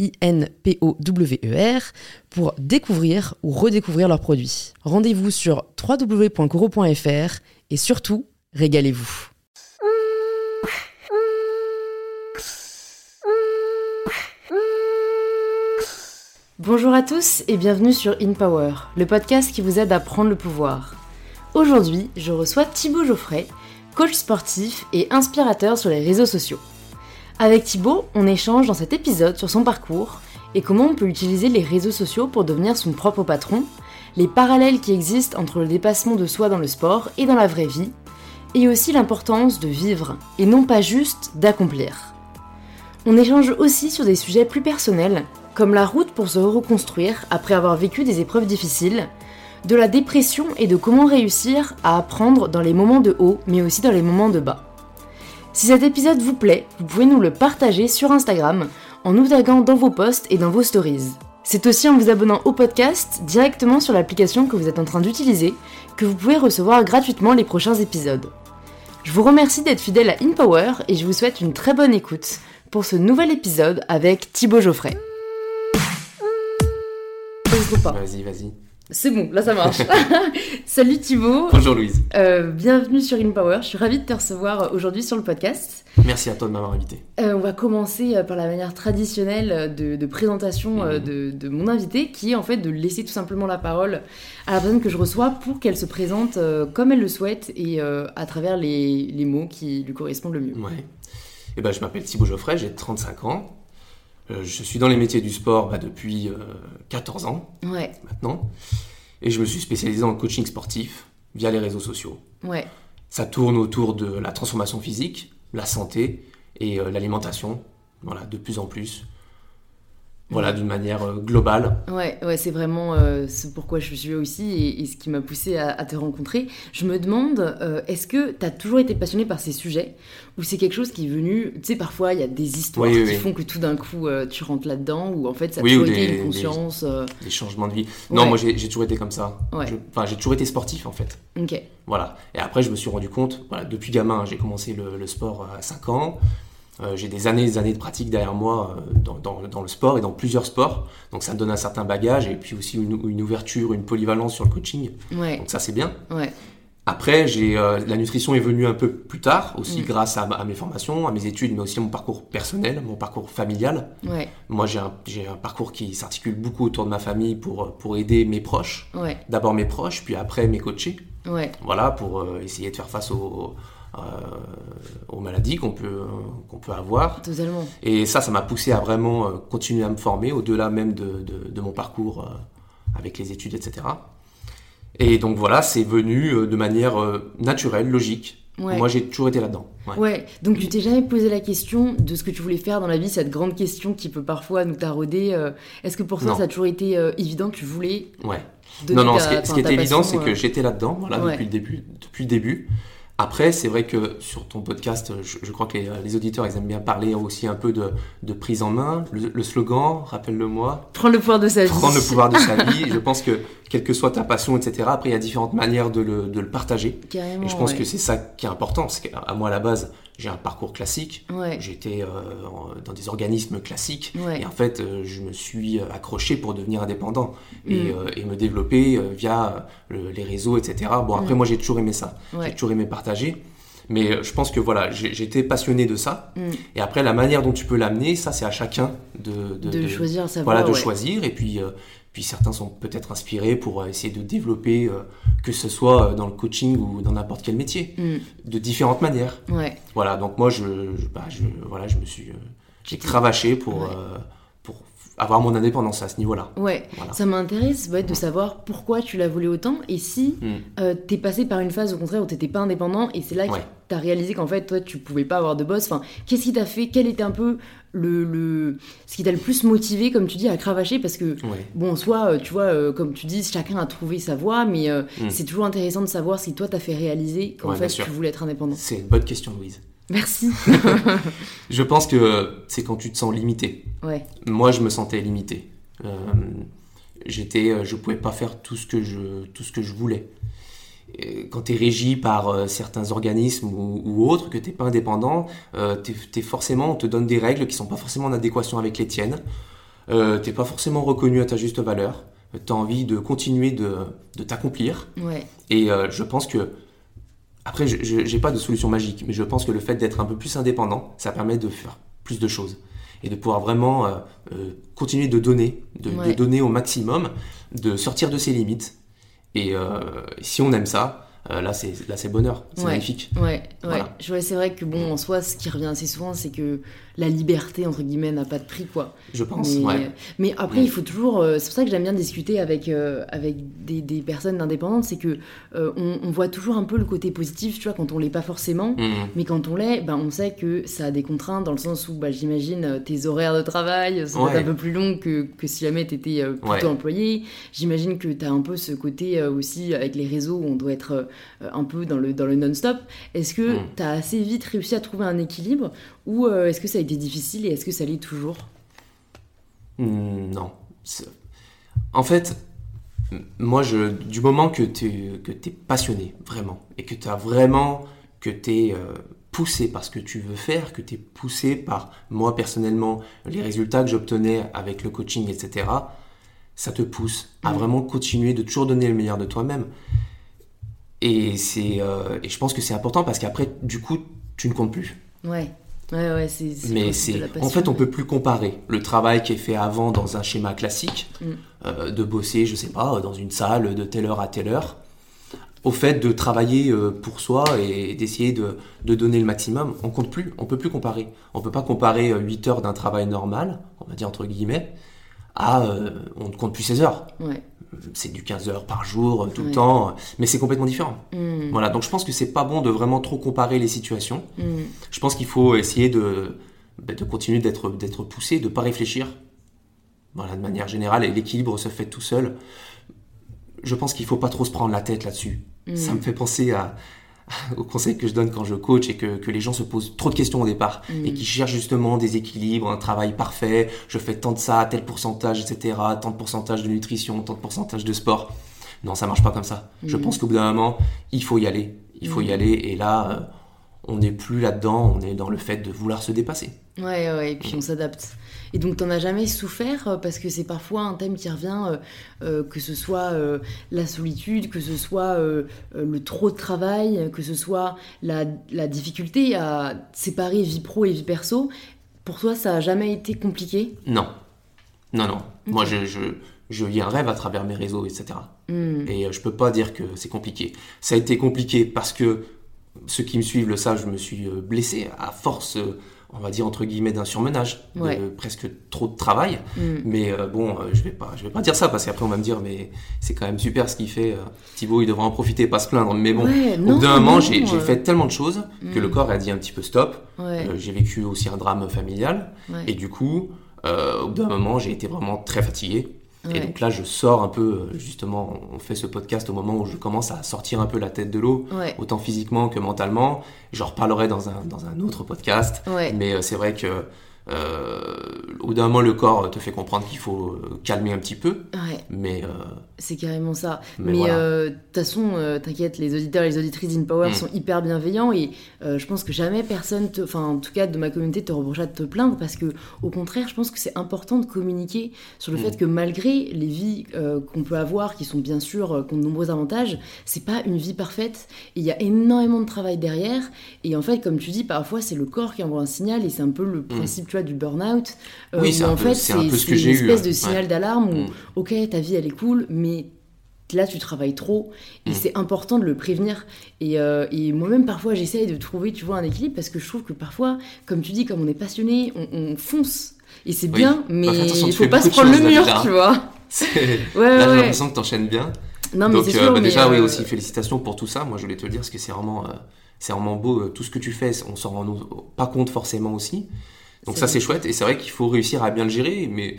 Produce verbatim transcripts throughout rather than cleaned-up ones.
I N P O W E R, pour découvrir ou redécouvrir leurs produits. Rendez-vous sur w w w point koro point f r et surtout, régalez-vous. Bonjour à tous et bienvenue sur InPower, le podcast qui vous aide à prendre le pouvoir. Aujourd'hui, je reçois Thibault Geoffray, coach sportif et inspirateur sur les réseaux sociaux. Avec Thibault, on échange dans cet épisode sur son parcours et comment on peut utiliser les réseaux sociaux pour devenir son propre patron, les parallèles qui existent entre le dépassement de soi dans le sport et dans la vraie vie, et aussi l'importance de vivre, et non pas juste d'accomplir. On échange aussi sur des sujets plus personnels, comme la route pour se reconstruire après avoir vécu des épreuves difficiles, de la dépression et de comment réussir à apprendre dans les moments de haut, mais aussi dans les moments de bas. Si cet épisode vous plaît, vous pouvez nous le partager sur Instagram en nous taguant dans vos posts et dans vos stories. C'est aussi en vous abonnant au podcast directement sur l'application que vous êtes en train d'utiliser que vous pouvez recevoir gratuitement les prochains épisodes. Je vous remercie d'être fidèle à InPower et je vous souhaite une très bonne écoute pour ce nouvel épisode avec Thibault Geoffray. Vas-y, vas-y. C'est bon, là ça marche. Salut Thibault. Bonjour Louise. Euh, bienvenue sur InPower. Je suis ravie de te recevoir aujourd'hui sur le podcast. Merci à toi de m'avoir invité. Euh, on va commencer par la manière traditionnelle de, de présentation mmh. de, de mon invité, qui est en fait de laisser tout simplement la parole à la personne que je reçois pour qu'elle se présente comme elle le souhaite et à travers les, les mots qui lui correspondent le mieux. Ouais. Et ben, je m'appelle Thibault Geoffray, j'ai trente-cinq ans. Je suis dans les métiers du sport bah, depuis euh, quatorze ans ouais. maintenant, et je me suis spécialisé en coaching sportif via les réseaux sociaux. Ouais. Ça tourne autour de la transformation physique, la santé et euh, l'alimentation, voilà, de plus en plus, voilà, ouais. d'une manière euh, globale. Ouais, ouais, c'est vraiment euh, ce pourquoi je suis là aussi et, et ce qui m'a poussée à, à te rencontrer. Je me demande, euh, est-ce que tu as toujours été passionnée par ces sujets ? Ou c'est quelque chose qui est venu, tu sais, parfois il y a des histoires oui, oui, qui oui. font que tout d'un coup euh, tu rentres là-dedans, ou en fait ça a oui, toujours des, été une conscience. Des, euh... des changements de vie. Non, ouais. moi j'ai, j'ai toujours été comme ça. Ouais. Je, enfin, j'ai toujours été sportif en fait. Ok. Voilà. Et après, je me suis rendu compte, voilà, depuis gamin, j'ai commencé le, le sport à cinq ans. Euh, j'ai des années et des années de pratique derrière moi euh, dans, dans, dans le sport et dans plusieurs sports. Donc ça me donne un certain bagage et puis aussi une, une ouverture, une polyvalence sur le coaching. Ouais. Donc ça, c'est bien. Ouais. Après, j'ai, euh, la nutrition est venue un peu plus tard, aussi mmh. grâce à, à mes formations, à mes études, mais aussi à mon parcours personnel, mon parcours familial. Ouais. Moi, j'ai un, j'ai un parcours qui s'articule beaucoup autour de ma famille pour, pour aider mes proches. Ouais. D'abord mes proches, puis après mes coachés. Ouais. Voilà, pour euh, essayer de faire face aux, aux, euh, aux maladies qu'on peut, euh, qu'on peut avoir. Totalement. Et ça, ça m'a poussé à vraiment euh, continuer à me former, au-delà même de, de, de mon parcours euh, avec les études, et cetera. Et donc voilà, c'est venu de manière naturelle, logique. Ouais. Moi, j'ai toujours été là-dedans. Ouais. ouais. Donc, tu t'es jamais posé la question de ce que tu voulais faire dans la vie, cette grande question qui peut parfois nous tarauder. Est-ce que pour toi, non. ça a toujours été évident que tu voulais ouais. Non, non. Ta, ce qui, ce qui était évident, c'est euh... que j'étais là-dedans, voilà, ouais. depuis le début, depuis le début. Après, c'est vrai que sur ton podcast, je, je crois que les, les auditeurs, ils aiment bien parler aussi un peu de, de prise en main. Le, le slogan, rappelle-le-moi. Prendre le pouvoir de sa vie. Prendre le pouvoir de sa vie. Je pense que, quelle que soit ta passion, et cetera, après, il y a différentes manières de le, de le partager. Carrément, et je pense ouais. que c'est ça qui est important. Parce qu'à moi, à la base, j'ai un parcours classique. Ouais. J'étais euh, dans des organismes classiques. Ouais. Et en fait, euh, je me suis accroché pour devenir indépendant et, mm. euh, et me développer euh, via le, les réseaux, et cetera. Bon, après, mm. moi, j'ai toujours aimé ça. Ouais. J'ai toujours aimé partager. Mais je pense que voilà, j'étais passionné de ça. Mm. Et après, la manière dont tu peux l'amener, ça, c'est à chacun de, de, de, de choisir, ça voilà, va, de ouais. choisir. Et puis, euh, Puis certains sont peut-être inspirés pour essayer de développer, euh, que ce soit dans le coaching ou dans n'importe quel métier, mm. de différentes manières. Ouais. Voilà, donc moi, je, je, bah, je, voilà, je me suis, euh, j'ai cravaché pour, ouais. euh, pour avoir mon indépendance à ce niveau-là. Ouais, voilà. Ça m'intéresse ouais, de savoir pourquoi tu l'as voulu autant et si mm. euh, t'es passé par une phase au contraire où t'étais pas indépendant et c'est là ouais. que t'as réalisé qu'en fait, toi, tu pouvais pas avoir de boss. Enfin, qu'est-ce qui t'a fait ? Quel était un peu... Le, le, ce qui t'a le plus motivé, comme tu dis, à cravacher, parce que, oui. bon, soit, tu vois, euh, comme tu dis, chacun a trouvé sa voie, mais euh, mm. c'est toujours intéressant de savoir si toi, t'as fait réaliser qu'en ouais, fait, tu voulais être indépendant. C'est une bonne question, Louise. Merci. Je pense que c'est quand tu te sens limité. Ouais. Moi, je me sentais limité. Euh, j'étais, je pouvais pas faire tout ce que je, tout ce que je voulais. Quand tu es régi par euh, certains organismes ou, ou autres, que tu n'es pas indépendant, euh, t'es, t'es forcément, on te donne des règles qui ne sont pas forcément en adéquation avec les tiennes. Euh, tu n'es pas forcément reconnu à ta juste valeur. Tu as envie de continuer de, de t'accomplir. Ouais. Et euh, je pense que... Après, je n'ai pas de solution magique, mais je pense que le fait d'être un peu plus indépendant, ça permet de faire plus de choses. Et de pouvoir vraiment euh, euh, continuer de donner, de, ouais. de donner au maximum, de sortir de ses limites. Et euh, si on aime ça, euh, là, c'est, là c'est bonheur, c'est ouais, magnifique. Ouais, ouais. Voilà. Je vois, c'est vrai que bon, en soi, ce qui revient assez souvent, c'est que la liberté, entre guillemets, n'a pas de prix, quoi. Je pense, mais, ouais. Mais après, ouais. il faut toujours... Euh, c'est pour ça que j'aime bien discuter avec, euh, avec des, des personnes indépendantes, c'est qu'on euh, on voit toujours un peu le côté positif, tu vois, quand on l'est pas forcément, mmh. mais quand on l'est, ben, on sait que ça a des contraintes, dans le sens où, ben, j'imagine, tes horaires de travail sont ouais. un peu plus longs que, que si jamais t'étais euh, plutôt ouais. employé. J'imagine que t'as un peu ce côté euh, aussi, avec les réseaux, où on doit être euh, un peu dans le, dans le non-stop. Est-ce que mmh. t'as assez vite réussi à trouver un équilibre, ou euh, est-ce que ça a été difficile et est-ce que ça l'est toujours ? Non. C'est... En fait, moi, je, du moment que tu que t'es passionné, vraiment, et que tu as vraiment, que tu es euh, poussé par ce que tu veux faire, que tu es poussé par, moi, personnellement, les résultats que j'obtenais avec le coaching, et cetera, ça te pousse mmh. à vraiment continuer de toujours donner le meilleur de toi-même. Et, c'est, euh, et je pense que c'est important parce qu'après, du coup, tu ne comptes plus. Ouais. Ouais, ouais, c'est, c'est mais c'est, passion, en fait, ouais. on peut plus comparer le travail qui est fait avant dans un schéma classique, mm. euh, de bosser, je sais pas, dans une salle de telle heure à telle heure, au fait de travailler euh, pour soi et d'essayer de, de donner le maximum. On compte plus, on peut plus comparer. On peut pas comparer euh, huit heures d'un travail normal, on va dire entre guillemets, à euh, on ne compte plus seize heures. Ouais. C'est du quinze heures par jour, tout ouais. le temps, mais c'est complètement différent. Mm. Voilà, donc je pense que c'est pas bon de vraiment trop comparer les situations. Mm. Je pense qu'il faut essayer de, de continuer d'être, d'être poussé, de pas réfléchir. Voilà, de manière générale, et l'équilibre se fait tout seul. Je pense qu'il faut pas trop se prendre la tête là-dessus. Mm. Ça me fait penser à, aux conseils que je donne quand je coach et que, que les gens se posent trop de questions au départ mm. et qui cherchent justement des équilibres, un travail parfait, je fais tant de ça, tel pourcentage, et cetera, tant de pourcentage de nutrition, tant de pourcentage de sport. Non, ça marche pas comme ça. Mm. Je pense qu'au bout d'un moment, il faut y aller. Il mm. faut y aller et là, euh, on n'est plus là-dedans, on est dans le fait de vouloir se dépasser. Ouais, ouais, et puis mm. on s'adapte. Et donc, t'en as jamais souffert ? Parce que c'est parfois un thème qui revient, euh, euh, que ce soit euh, la solitude, que ce soit euh, euh, le trop de travail, que ce soit la, la difficulté à séparer vie pro et vie perso. Pour toi, ça a jamais été compliqué ? Non. Non, non. Okay. Moi, je, je, je vis un rêve à travers mes réseaux, et cetera. Mm. Et je peux pas dire que c'est compliqué. Ça a été compliqué parce que ceux qui me suivent le savent, je me suis blessé à force... Euh, on va dire entre guillemets d'un surmenage, ouais. de presque trop de travail. Mm. Mais euh, bon, euh, je vais pas, je vais pas dire ça parce qu'après on va me dire mais c'est quand même super ce qu'il fait. Euh, Thibault, il devrait en profiter, pas se plaindre. Mais bon, ouais, non, au bout d'un moment, j'ai, j'ai fait tellement de choses mm. que le corps a dit un petit peu stop. Ouais. Euh, j'ai vécu aussi un drame familial ouais. et du coup, euh, au bout d'un moment, j'ai été vraiment très fatigué. Ouais. Et donc là, je sors un peu, justement, on fait ce podcast au moment où je commence à sortir un peu la tête de l'eau, ouais. autant physiquement que mentalement. J'en reparlerai dans un, dans un autre podcast, ouais. mais c'est vrai que euh, au bout d'un moment, le corps te fait comprendre qu'il faut calmer un petit peu. Ouais. Mais, euh, c'est carrément ça. Mais, mais voilà. euh, de toute façon, euh, t'inquiète, les auditeurs et les auditrices d'InPower mmh. sont hyper bienveillants et euh, je pense que jamais personne, te... enfin en tout cas de ma communauté, te reprochera de te plaindre parce que au contraire, je pense que c'est important de communiquer sur le mmh. fait que malgré les vies euh, qu'on peut avoir, qui sont bien sûr, euh, qui ont de nombreux avantages, c'est pas une vie parfaite. Il y a énormément de travail derrière et en fait, comme tu dis, parfois c'est le corps qui envoie un signal et c'est un peu le principe mmh. tu vois, du burn-out. Euh, oui, c'est un, en peu, fait, c'est, c'est un peu ce c'est que j'ai eu. C'est une espèce de signal ouais. d'alarme où, mmh. ok, ta vie, elle est cool, mais là, tu travailles trop. Et mmh. c'est important de le prévenir. Et, euh, et moi-même, parfois, j'essaye de trouver, tu vois, un équilibre parce que je trouve que parfois, comme tu dis, comme on est passionné, on, on fonce. Et c'est oui. bien, mais il ne faut pas se prendre le mur, déjà. Tu vois. C'est... Ouais, là, ouais. j'ai l'impression que t'enchaînes bien. Non, mais Donc, c'est sûr, euh, bah, mais déjà, euh... oui, aussi, félicitations pour tout ça. Moi, je voulais te le dire parce que c'est vraiment... Euh... C'est vraiment beau, tout ce que tu fais, on s'en rend pas compte forcément aussi. Donc c'est ça, vrai. C'est chouette. Et c'est vrai qu'il faut réussir à bien le gérer. Mais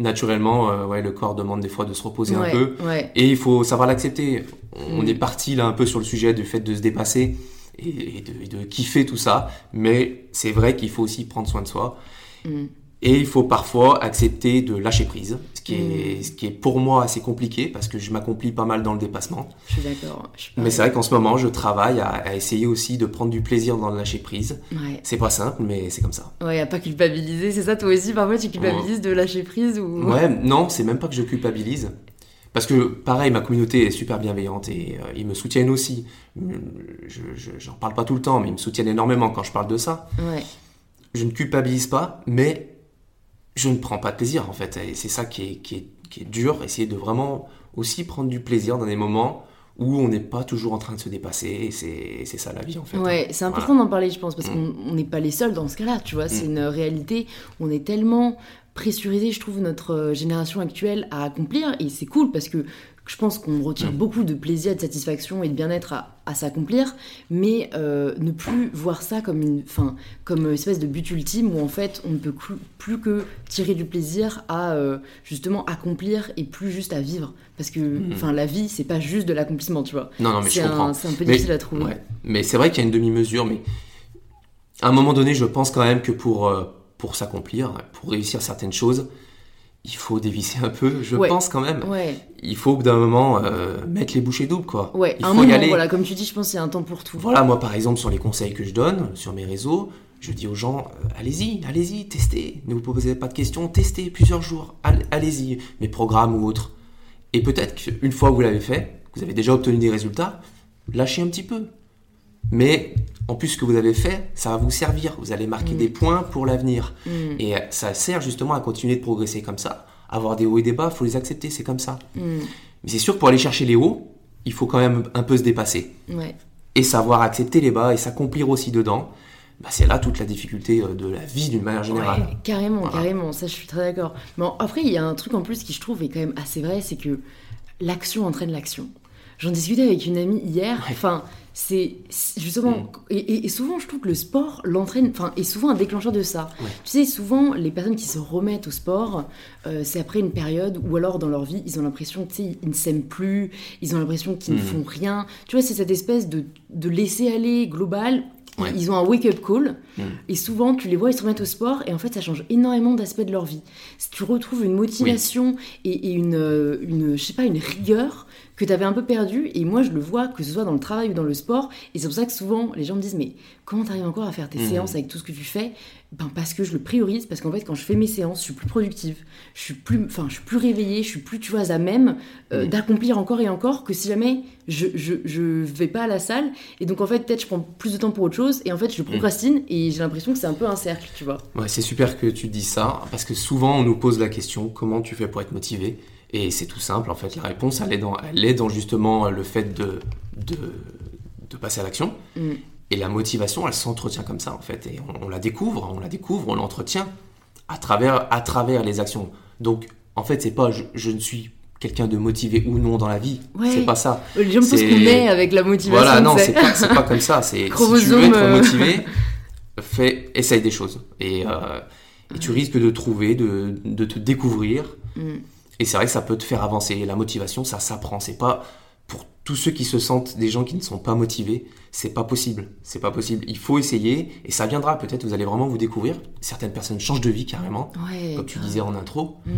naturellement, euh, ouais, le corps demande des fois de se reposer ouais, un peu. Ouais. Et il faut savoir l'accepter. On mmh. est parti là un peu sur le sujet du fait de se dépasser et, et, de, et de kiffer tout ça. Mais c'est vrai qu'il faut aussi prendre soin de soi. Mmh. Et il faut parfois accepter de lâcher prise, ce qui, est, mmh. ce qui est pour moi assez compliqué parce que je m'accomplis pas mal dans le dépassement. Je suis d'accord. Je suis mais c'est vrai qu'en ce moment, je travaille à, à essayer aussi de prendre du plaisir dans le lâcher prise. Ouais. C'est pas simple, mais c'est comme ça. Ouais, à pas culpabiliser, c'est ça toi aussi. Parfois, tu culpabilises ouais. de lâcher prise ou... Ouais, non, c'est même pas que je culpabilise. Parce que, pareil, ma communauté est super bienveillante et euh, ils me soutiennent aussi. Je, je, j'en parle pas tout le temps, mais ils me soutiennent énormément quand je parle de ça. Ouais. Je ne culpabilise pas, mais... je ne prends pas de plaisir, en fait. Et c'est ça qui est, qui est, qui est dur. Essayer de vraiment aussi prendre du plaisir dans des moments où on n'est pas toujours en train de se dépasser. Et c'est, c'est ça, la vie, en fait. Ouais, c'est important voilà. d'en parler, je pense, parce mmh. qu'on n'est pas les seuls dans ce cas-là, tu vois. Mmh. C'est une réalité. On est tellement pressurisé, je trouve, notre génération actuelle à accomplir. Et c'est cool, parce que je pense qu'on retire mmh. beaucoup de plaisir, de satisfaction et de bien-être à, à s'accomplir. Mais euh, ne plus voir ça comme une, fin, comme une espèce de but ultime où en fait on ne peut cl- plus que tirer du plaisir à euh, justement accomplir et plus juste à vivre. Parce que mmh. la vie, c'est pas juste de l'accomplissement, tu vois. Non, non, mais c'est je un, comprends. C'est un peu mais, difficile à trouver. Ouais. Mais c'est vrai qu'il y a une demi-mesure. Mais à un moment donné, je pense quand même que pour, euh, pour s'accomplir, pour réussir certaines choses... il faut dévisser un peu, je ouais. pense quand même. Ouais. Il faut au bout d'un moment euh, mettre les bouchées doubles, quoi. Ouais, il faut un moment, y aller. Voilà, comme tu dis, je pense qu'il y a un temps pour tout. Voilà, moi par exemple, sur les conseils que je donne, sur mes réseaux, je dis aux gens, euh, allez-y, allez-y, testez. Ne vous posez pas de questions, testez plusieurs jours. Allez-y, mes programmes ou autres. Et peut-être qu'une fois que vous l'avez fait, que vous avez déjà obtenu des résultats, lâchez un petit peu. Mais en plus, ce que vous avez fait, ça va vous servir. Vous allez marquer mmh. des points pour l'avenir. Mmh. Et ça sert justement à continuer de progresser comme ça. Avoir des hauts et des bas, il faut les accepter, c'est comme ça. Mmh. Mais c'est sûr que pour aller chercher les hauts, il faut quand même un peu se dépasser. Ouais. Et savoir accepter les bas et s'accomplir aussi dedans. Bah c'est là toute la difficulté de la vie d'une manière générale. Ouais, carrément, voilà. carrément. Ça, je suis très d'accord. Mais après, il y a un truc en plus qui, je trouve, est quand même assez vrai, c'est que l'action entraîne l'action. J'en discutais avec une amie hier. Ouais. Enfin... c'est justement mm. et, et souvent je trouve que le sport l'entraîne, enfin est souvent un déclencheur de ça. Ouais. Tu sais, souvent les personnes qui se remettent au sport, euh, c'est après une période ou alors dans leur vie ils ont l'impression, tu sais, ils ne s'aiment plus, ils ont l'impression qu'ils mm. ne font rien. Tu vois, c'est cette espèce de de laisser aller global. Ouais. Ils ont un wake-up call mm. et souvent tu les vois ils se remettent au sport et en fait ça change énormément d'aspects de leur vie. Tu retrouves une motivation oui. et, et une une je sais pas une rigueur que t'avais un peu perdu, et moi je le vois, que ce soit dans le travail ou dans le sport, et c'est pour ça que souvent les gens me disent, mais comment t'arrives encore à faire tes mmh. séances avec tout ce que tu fais? Ben parce que je le priorise, parce qu'en fait quand je fais mes séances, je suis plus productive, je suis plus, enfin je suis plus réveillée, je suis plus, tu vois, à même euh, mmh. d'accomplir encore et encore, que si jamais je, je, je vais pas à la salle, et donc en fait peut-être je prends plus de temps pour autre chose, et en fait je procrastine, mmh. et j'ai l'impression que c'est un peu un cercle, tu vois. Ouais, c'est super que tu dis ça, parce que souvent on nous pose la question, comment tu fais pour être motivé? Et c'est tout simple, en fait, la réponse, elle est dans, elle est dans justement le fait de, de, de passer à l'action. Mm. Et la motivation, elle s'entretient comme ça, en fait. Et on, on la découvre, on la découvre, on l'entretient à travers, à travers les actions. Donc, en fait, c'est pas je, je ne suis quelqu'un de motivé ou non dans la vie. Ouais. C'est pas ça. Les gens pensent qu'on est avec la motivation. Voilà, non, c'est, c'est, pas, c'est pas comme ça. C'est, si tu veux être motivé, fais, essaye des choses. Et, euh, et ouais. tu risques de trouver, de, de te découvrir. Mm. Et c'est vrai que ça peut te faire avancer. Et la motivation, ça s'apprend. C'est pas pour tous ceux qui se sentent des gens qui ne sont pas motivés. C'est pas possible. C'est pas possible. Il faut essayer et ça viendra. Peut-être vous allez vraiment vous découvrir. Certaines personnes changent de vie carrément, ouais, comme tu disais en intro. Mmh.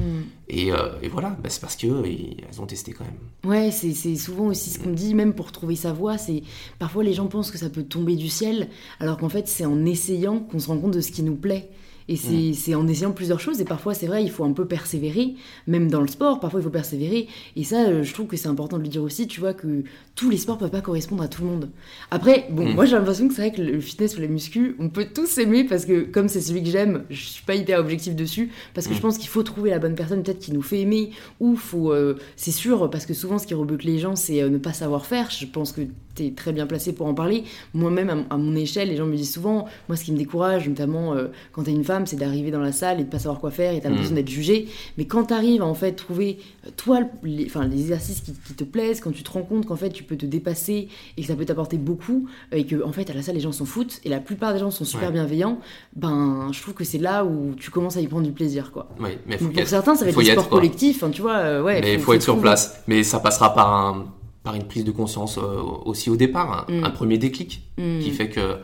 Et, euh, et voilà, bah c'est parce qu'elles ont testé quand même. Ouais, c'est, c'est souvent aussi ce qu'on dit, même pour trouver sa voie. C'est, parfois, les gens pensent que ça peut tomber du ciel, alors qu'en fait, c'est en essayant qu'on se rend compte de ce qui nous plaît. Et c'est, mmh. c'est en essayant plusieurs choses. Et parfois, c'est vrai, il faut un peu persévérer. Même dans le sport, parfois, il faut persévérer. Et ça, je trouve que c'est important de le dire aussi, tu vois, que tous les sports ne peuvent pas correspondre à tout le monde. Après, bon, mmh. moi, j'ai l'impression que c'est vrai que le fitness ou la muscu, on peut tous s'aimer parce que, comme c'est celui que j'aime, je ne suis pas hyper objective dessus. Parce que mmh. je pense qu'il faut trouver la bonne personne, peut-être, qui nous fait aimer. Ou faut... Euh, c'est sûr, parce que souvent, ce qui rebute les gens, c'est euh, ne pas savoir faire. Je pense que tu es très bien placé pour en parler. Moi-même, à, m- à mon échelle, les gens me disent souvent... Moi, ce qui me décourage, notamment euh, quand t'es une femme, c'est d'arriver dans la salle et de pas savoir quoi faire et t'as l'impression mmh. d'être jugée. Mais quand t'arrives à en fait trouver toi, les, enfin les exercices qui, qui te plaisent, quand tu te rends compte qu'en fait tu peux te dépasser et que ça peut t'apporter beaucoup et que en fait à la salle les gens s'en foutent et la plupart des gens sont super ouais. bienveillants, ben je trouve que c'est là où tu commences à y prendre du plaisir, quoi. Ouais, mais pour être, certains, ça va être du sport être, collectif, hein, tu vois. Euh, ouais. Mais il faut, faut être sur trouve. place. Mais ça passera par un, par une prise de conscience euh, aussi au départ, hein, mmh. un premier déclic mmh. qui fait que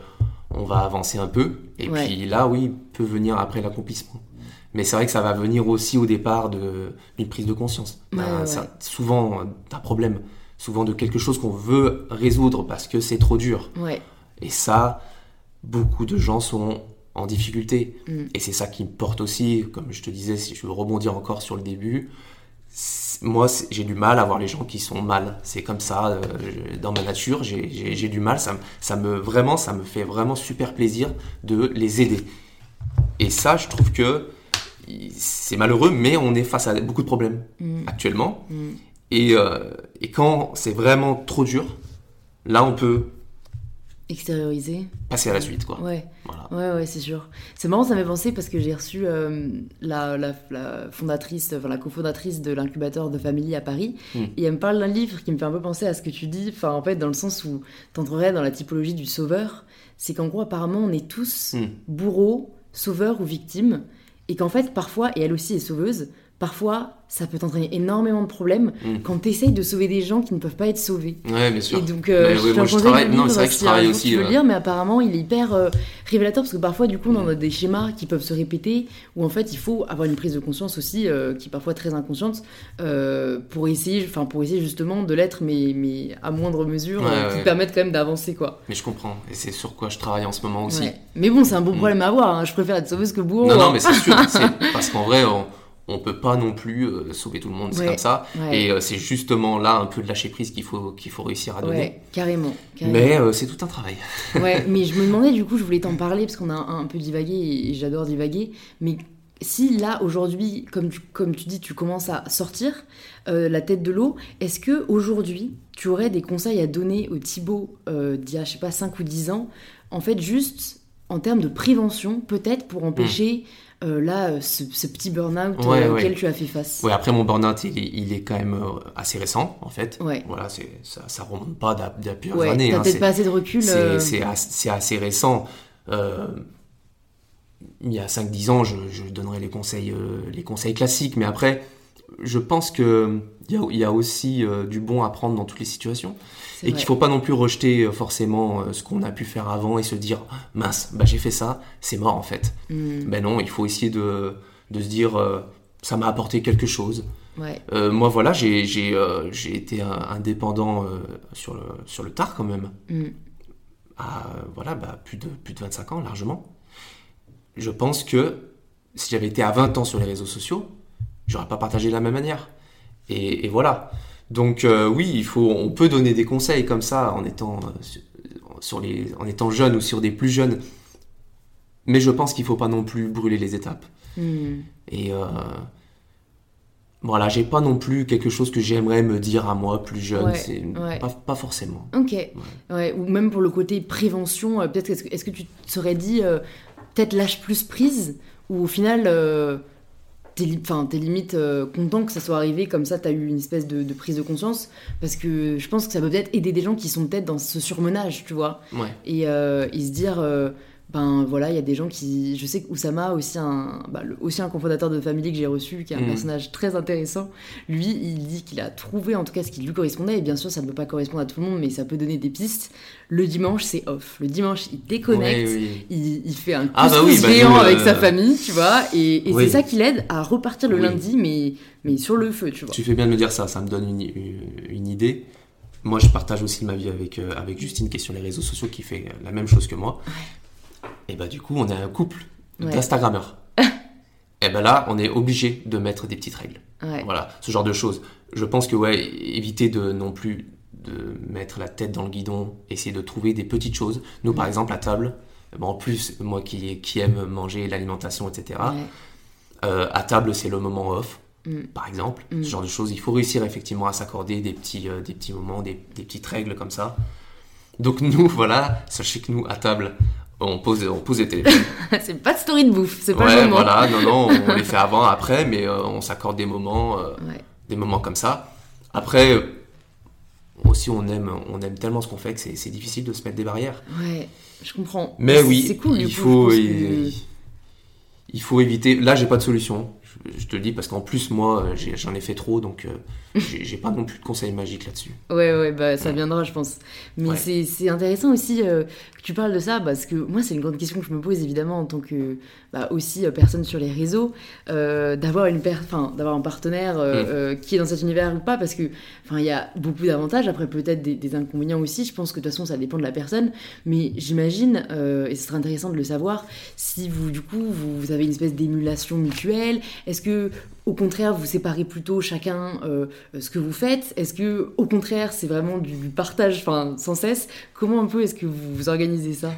on va avancer un peu, et ouais. puis là, oui, peut venir après l'accomplissement. Mais c'est vrai que ça va venir aussi au départ de, d'une prise de conscience. Ouais, d'un, ouais. Ça, souvent d'un problème, souvent de quelque chose qu'on veut résoudre parce que c'est trop dur. Ouais. Et ça, beaucoup de gens sont en difficulté. Mm. Et c'est ça qui me porte aussi, comme je te disais, si je veux rebondir encore sur le début, c'est, moi, c'est, j'ai du mal à voir les gens qui sont mal. C'est comme ça, euh, je, dans ma nature, j'ai, j'ai, j'ai du mal. Ça, ça me, vraiment, ça me fait vraiment super plaisir de les aider. Et ça, je trouve que c'est malheureux, mais on est face à beaucoup de problèmes mmh. actuellement. Mmh. Et, euh, et quand c'est vraiment trop dur, là, on peut... extérioriser, passer à la suite, quoi. Ouais, voilà. ouais, ouais, c'est sûr. C'est marrant, ça m'a pensé parce que j'ai reçu euh, la, la, la fondatrice, enfin la cofondatrice de l'incubateur de Family à Paris, mmh. et elle me parle d'un livre qui me fait un peu penser à ce que tu dis. Enfin, en fait, dans le sens où t'entrerais dans la typologie du sauveur, c'est qu'en gros, apparemment, on est tous mmh. bourreaux, sauveurs ou victimes, et qu'en fait, parfois, et elle aussi est sauveuse. Parfois, ça peut t'entraîner énormément de problèmes mmh. quand t'essayes de sauver des gens qui ne peuvent pas être sauvés. Ouais, bien sûr. Et donc, euh, mais je, oui, moi, je travaille. Non, c'est vrai que je travaille aussi. Je veux dire, mais apparemment, il est hyper euh, révélateur parce que parfois, du coup, on mmh. a des schémas qui peuvent se répéter où en fait, il faut avoir une prise de conscience aussi, euh, qui est parfois très inconsciente, euh, pour essayer, enfin, pour essayer justement de l'être, mais mais à moindre mesure, ouais, euh, ouais, qui ouais. permettent quand même d'avancer, quoi. Mais je comprends, et c'est sur quoi je travaille en ce moment aussi. Ouais. Mais bon, c'est un bon mmh. problème à avoir. Hein. Je préfère être sauveuse que bourreau. Non, non, mais c'est sûr, c'est parce qu'en vrai. On... On peut pas non plus euh, sauver tout le monde, ouais, c'est comme ça. Ouais. Et euh, c'est justement là un peu de lâcher prise qu'il faut, qu'il faut réussir à donner. Ouais, carrément, carrément. Mais euh, c'est tout un travail. Ouais, mais je me demandais, du coup, je voulais t'en parler parce qu'on a un, un peu divagué et, et j'adore divaguer. Mais si là, aujourd'hui, comme tu, comme tu dis, tu commences à sortir euh, la tête de l'eau, est-ce qu'aujourd'hui, tu aurais des conseils à donner au Thibault euh, d'il y a, je sais pas, cinq ou dix ans, en fait, juste en termes de prévention, peut-être pour empêcher... Mmh. Euh, là, ce, ce petit burn-out ouais, euh, ouais. auquel tu as fait face. Ouais, après, mon burn-out, il, il est quand même assez récent, en fait. Ouais. Voilà, c'est, ça ne remonte pas d'il y a plusieurs ouais, années. T'as hein, peut-être c'est, pas assez de recul. C'est, euh... c'est, assez, c'est assez récent. Euh, il y a cinq dix ans, je, je donnerais les conseils, euh, les conseils classiques. Mais après, je pense qu'il y a, y a aussi euh, du bon à prendre dans toutes les situations. C'est et vrai. Qu'il ne faut pas non plus rejeter euh, forcément euh, ce qu'on a pu faire avant et se dire « mince, bah, j'ai fait ça, c'est mort en fait mm. ». Ben non, il faut essayer de, de se dire euh, « ça m'a apporté quelque chose ouais. ». Euh, moi voilà, j'ai, j'ai, euh, j'ai été indépendant euh, sur, le, sur le tard quand même, mm. à voilà, bah, plus, de, plus de vingt-cinq ans largement. Je pense que si j'avais été à vingt ans sur les réseaux sociaux, j'aurais pas partagé de la même manière. Et, et voilà. Donc euh, oui, il faut, on peut donner des conseils comme ça en étant euh, sur les, en étant jeune ou sur des plus jeunes. Mais je pense qu'il faut pas non plus brûler les étapes. Mmh. Et euh, voilà, j'ai pas non plus quelque chose que j'aimerais me dire à moi plus jeune. Ouais, c'est ouais. Pas, pas forcément. Ok. Ouais. Ouais, ou même pour le côté prévention, euh, peut-être est-ce que, est-ce que tu te serais dit euh, peut-être lâche plus prise ou au final. Euh... T'es, li- t'es limite euh, content que ça soit arrivé, comme ça t'as eu une espèce de, de prise de conscience, parce que je pense que ça peut peut-être aider des gens qui sont peut-être dans ce surmenage, tu vois, ouais. et, euh, et se dire, euh, ben voilà, il y a des gens qui... Je sais qu'Oussama, aussi un, bah, le, aussi un cofondateur de Family que j'ai reçu, qui est un mmh. personnage très intéressant, lui, il dit qu'il a trouvé en tout cas ce qui lui correspondait, et bien sûr ça ne peut pas correspondre à tout le monde, mais ça peut donner des pistes. Le dimanche, c'est off. Le dimanche, il déconnecte, oui, oui. Il, il fait un ah, bah oui, bah géant nous, euh... avec sa famille, tu vois, et, et oui. c'est ça qui l'aide à repartir le oui. lundi, mais, mais sur le feu, tu vois. Tu fais bien de me dire ça, ça me donne une, une, une idée. Moi, je partage aussi ma vie avec, euh, avec Justine, qui est sur les réseaux sociaux, qui fait la même chose que moi. Ouais. Et bah du coup, on est un couple ouais. d'Instagrammeurs. Et ben là, on est obligé de mettre des petites règles. Ouais. Voilà, ce genre de choses. Je pense que, ouais, éviter de non plus de mettre la tête dans le guidon, essayer de trouver des petites choses. Nous, mmh. par exemple, à table, bon, en plus, moi qui, qui aime manger, l'alimentation, et cetera, ouais. euh, à table, c'est le moment off. Mm. Par exemple, mm. ce genre de choses, il faut réussir effectivement à s'accorder des petits, euh, des petits moments, des, des petites règles comme ça. Donc nous, voilà, sachez que nous, à table, on pose, on pose les téléphones. C'est pas de story de bouffe, c'est pas ouais, le moment. Voilà, non, non, on les fait avant, après, mais euh, on s'accorde des moments, euh, ouais. des moments comme ça. Après, euh, aussi, on aime, on aime tellement ce qu'on fait que c'est, c'est difficile de se mettre des barrières. Ouais, je comprends. Mais c'est, oui, c'est cool, il coup, faut... Il faut éviter. Là, j'ai pas de solution. Je, je te le dis parce qu'en plus, moi, j'ai, j'en ai fait trop, donc euh, j'ai, j'ai pas non plus de conseils magiques là-dessus. Ouais, ouais, bah ça ouais. viendra, je pense. Mais ouais. c'est, c'est intéressant aussi euh, que tu parles de ça parce que moi, c'est une grande question que je me pose évidemment en tant que bah, aussi euh, personne sur les réseaux, euh, d'avoir une per... enfin, d'avoir un partenaire euh, mmh. euh, qui est dans cet univers ou pas, parce que enfin, il y a beaucoup d'avantages. Après, peut-être des, des inconvénients aussi. Je pense que de toute façon, ça dépend de la personne. Mais j'imagine, euh, et ce serait intéressant de le savoir, si vous, du coup, vous, vous avez une espèce d'émulation mutuelle? Est-ce que, au contraire, vous séparez plutôt chacun euh, ce que vous faites? Est-ce que, au contraire, c'est vraiment du, du partage, enfin, sans cesse? Comment un peu est-ce que vous, vous organisez ça?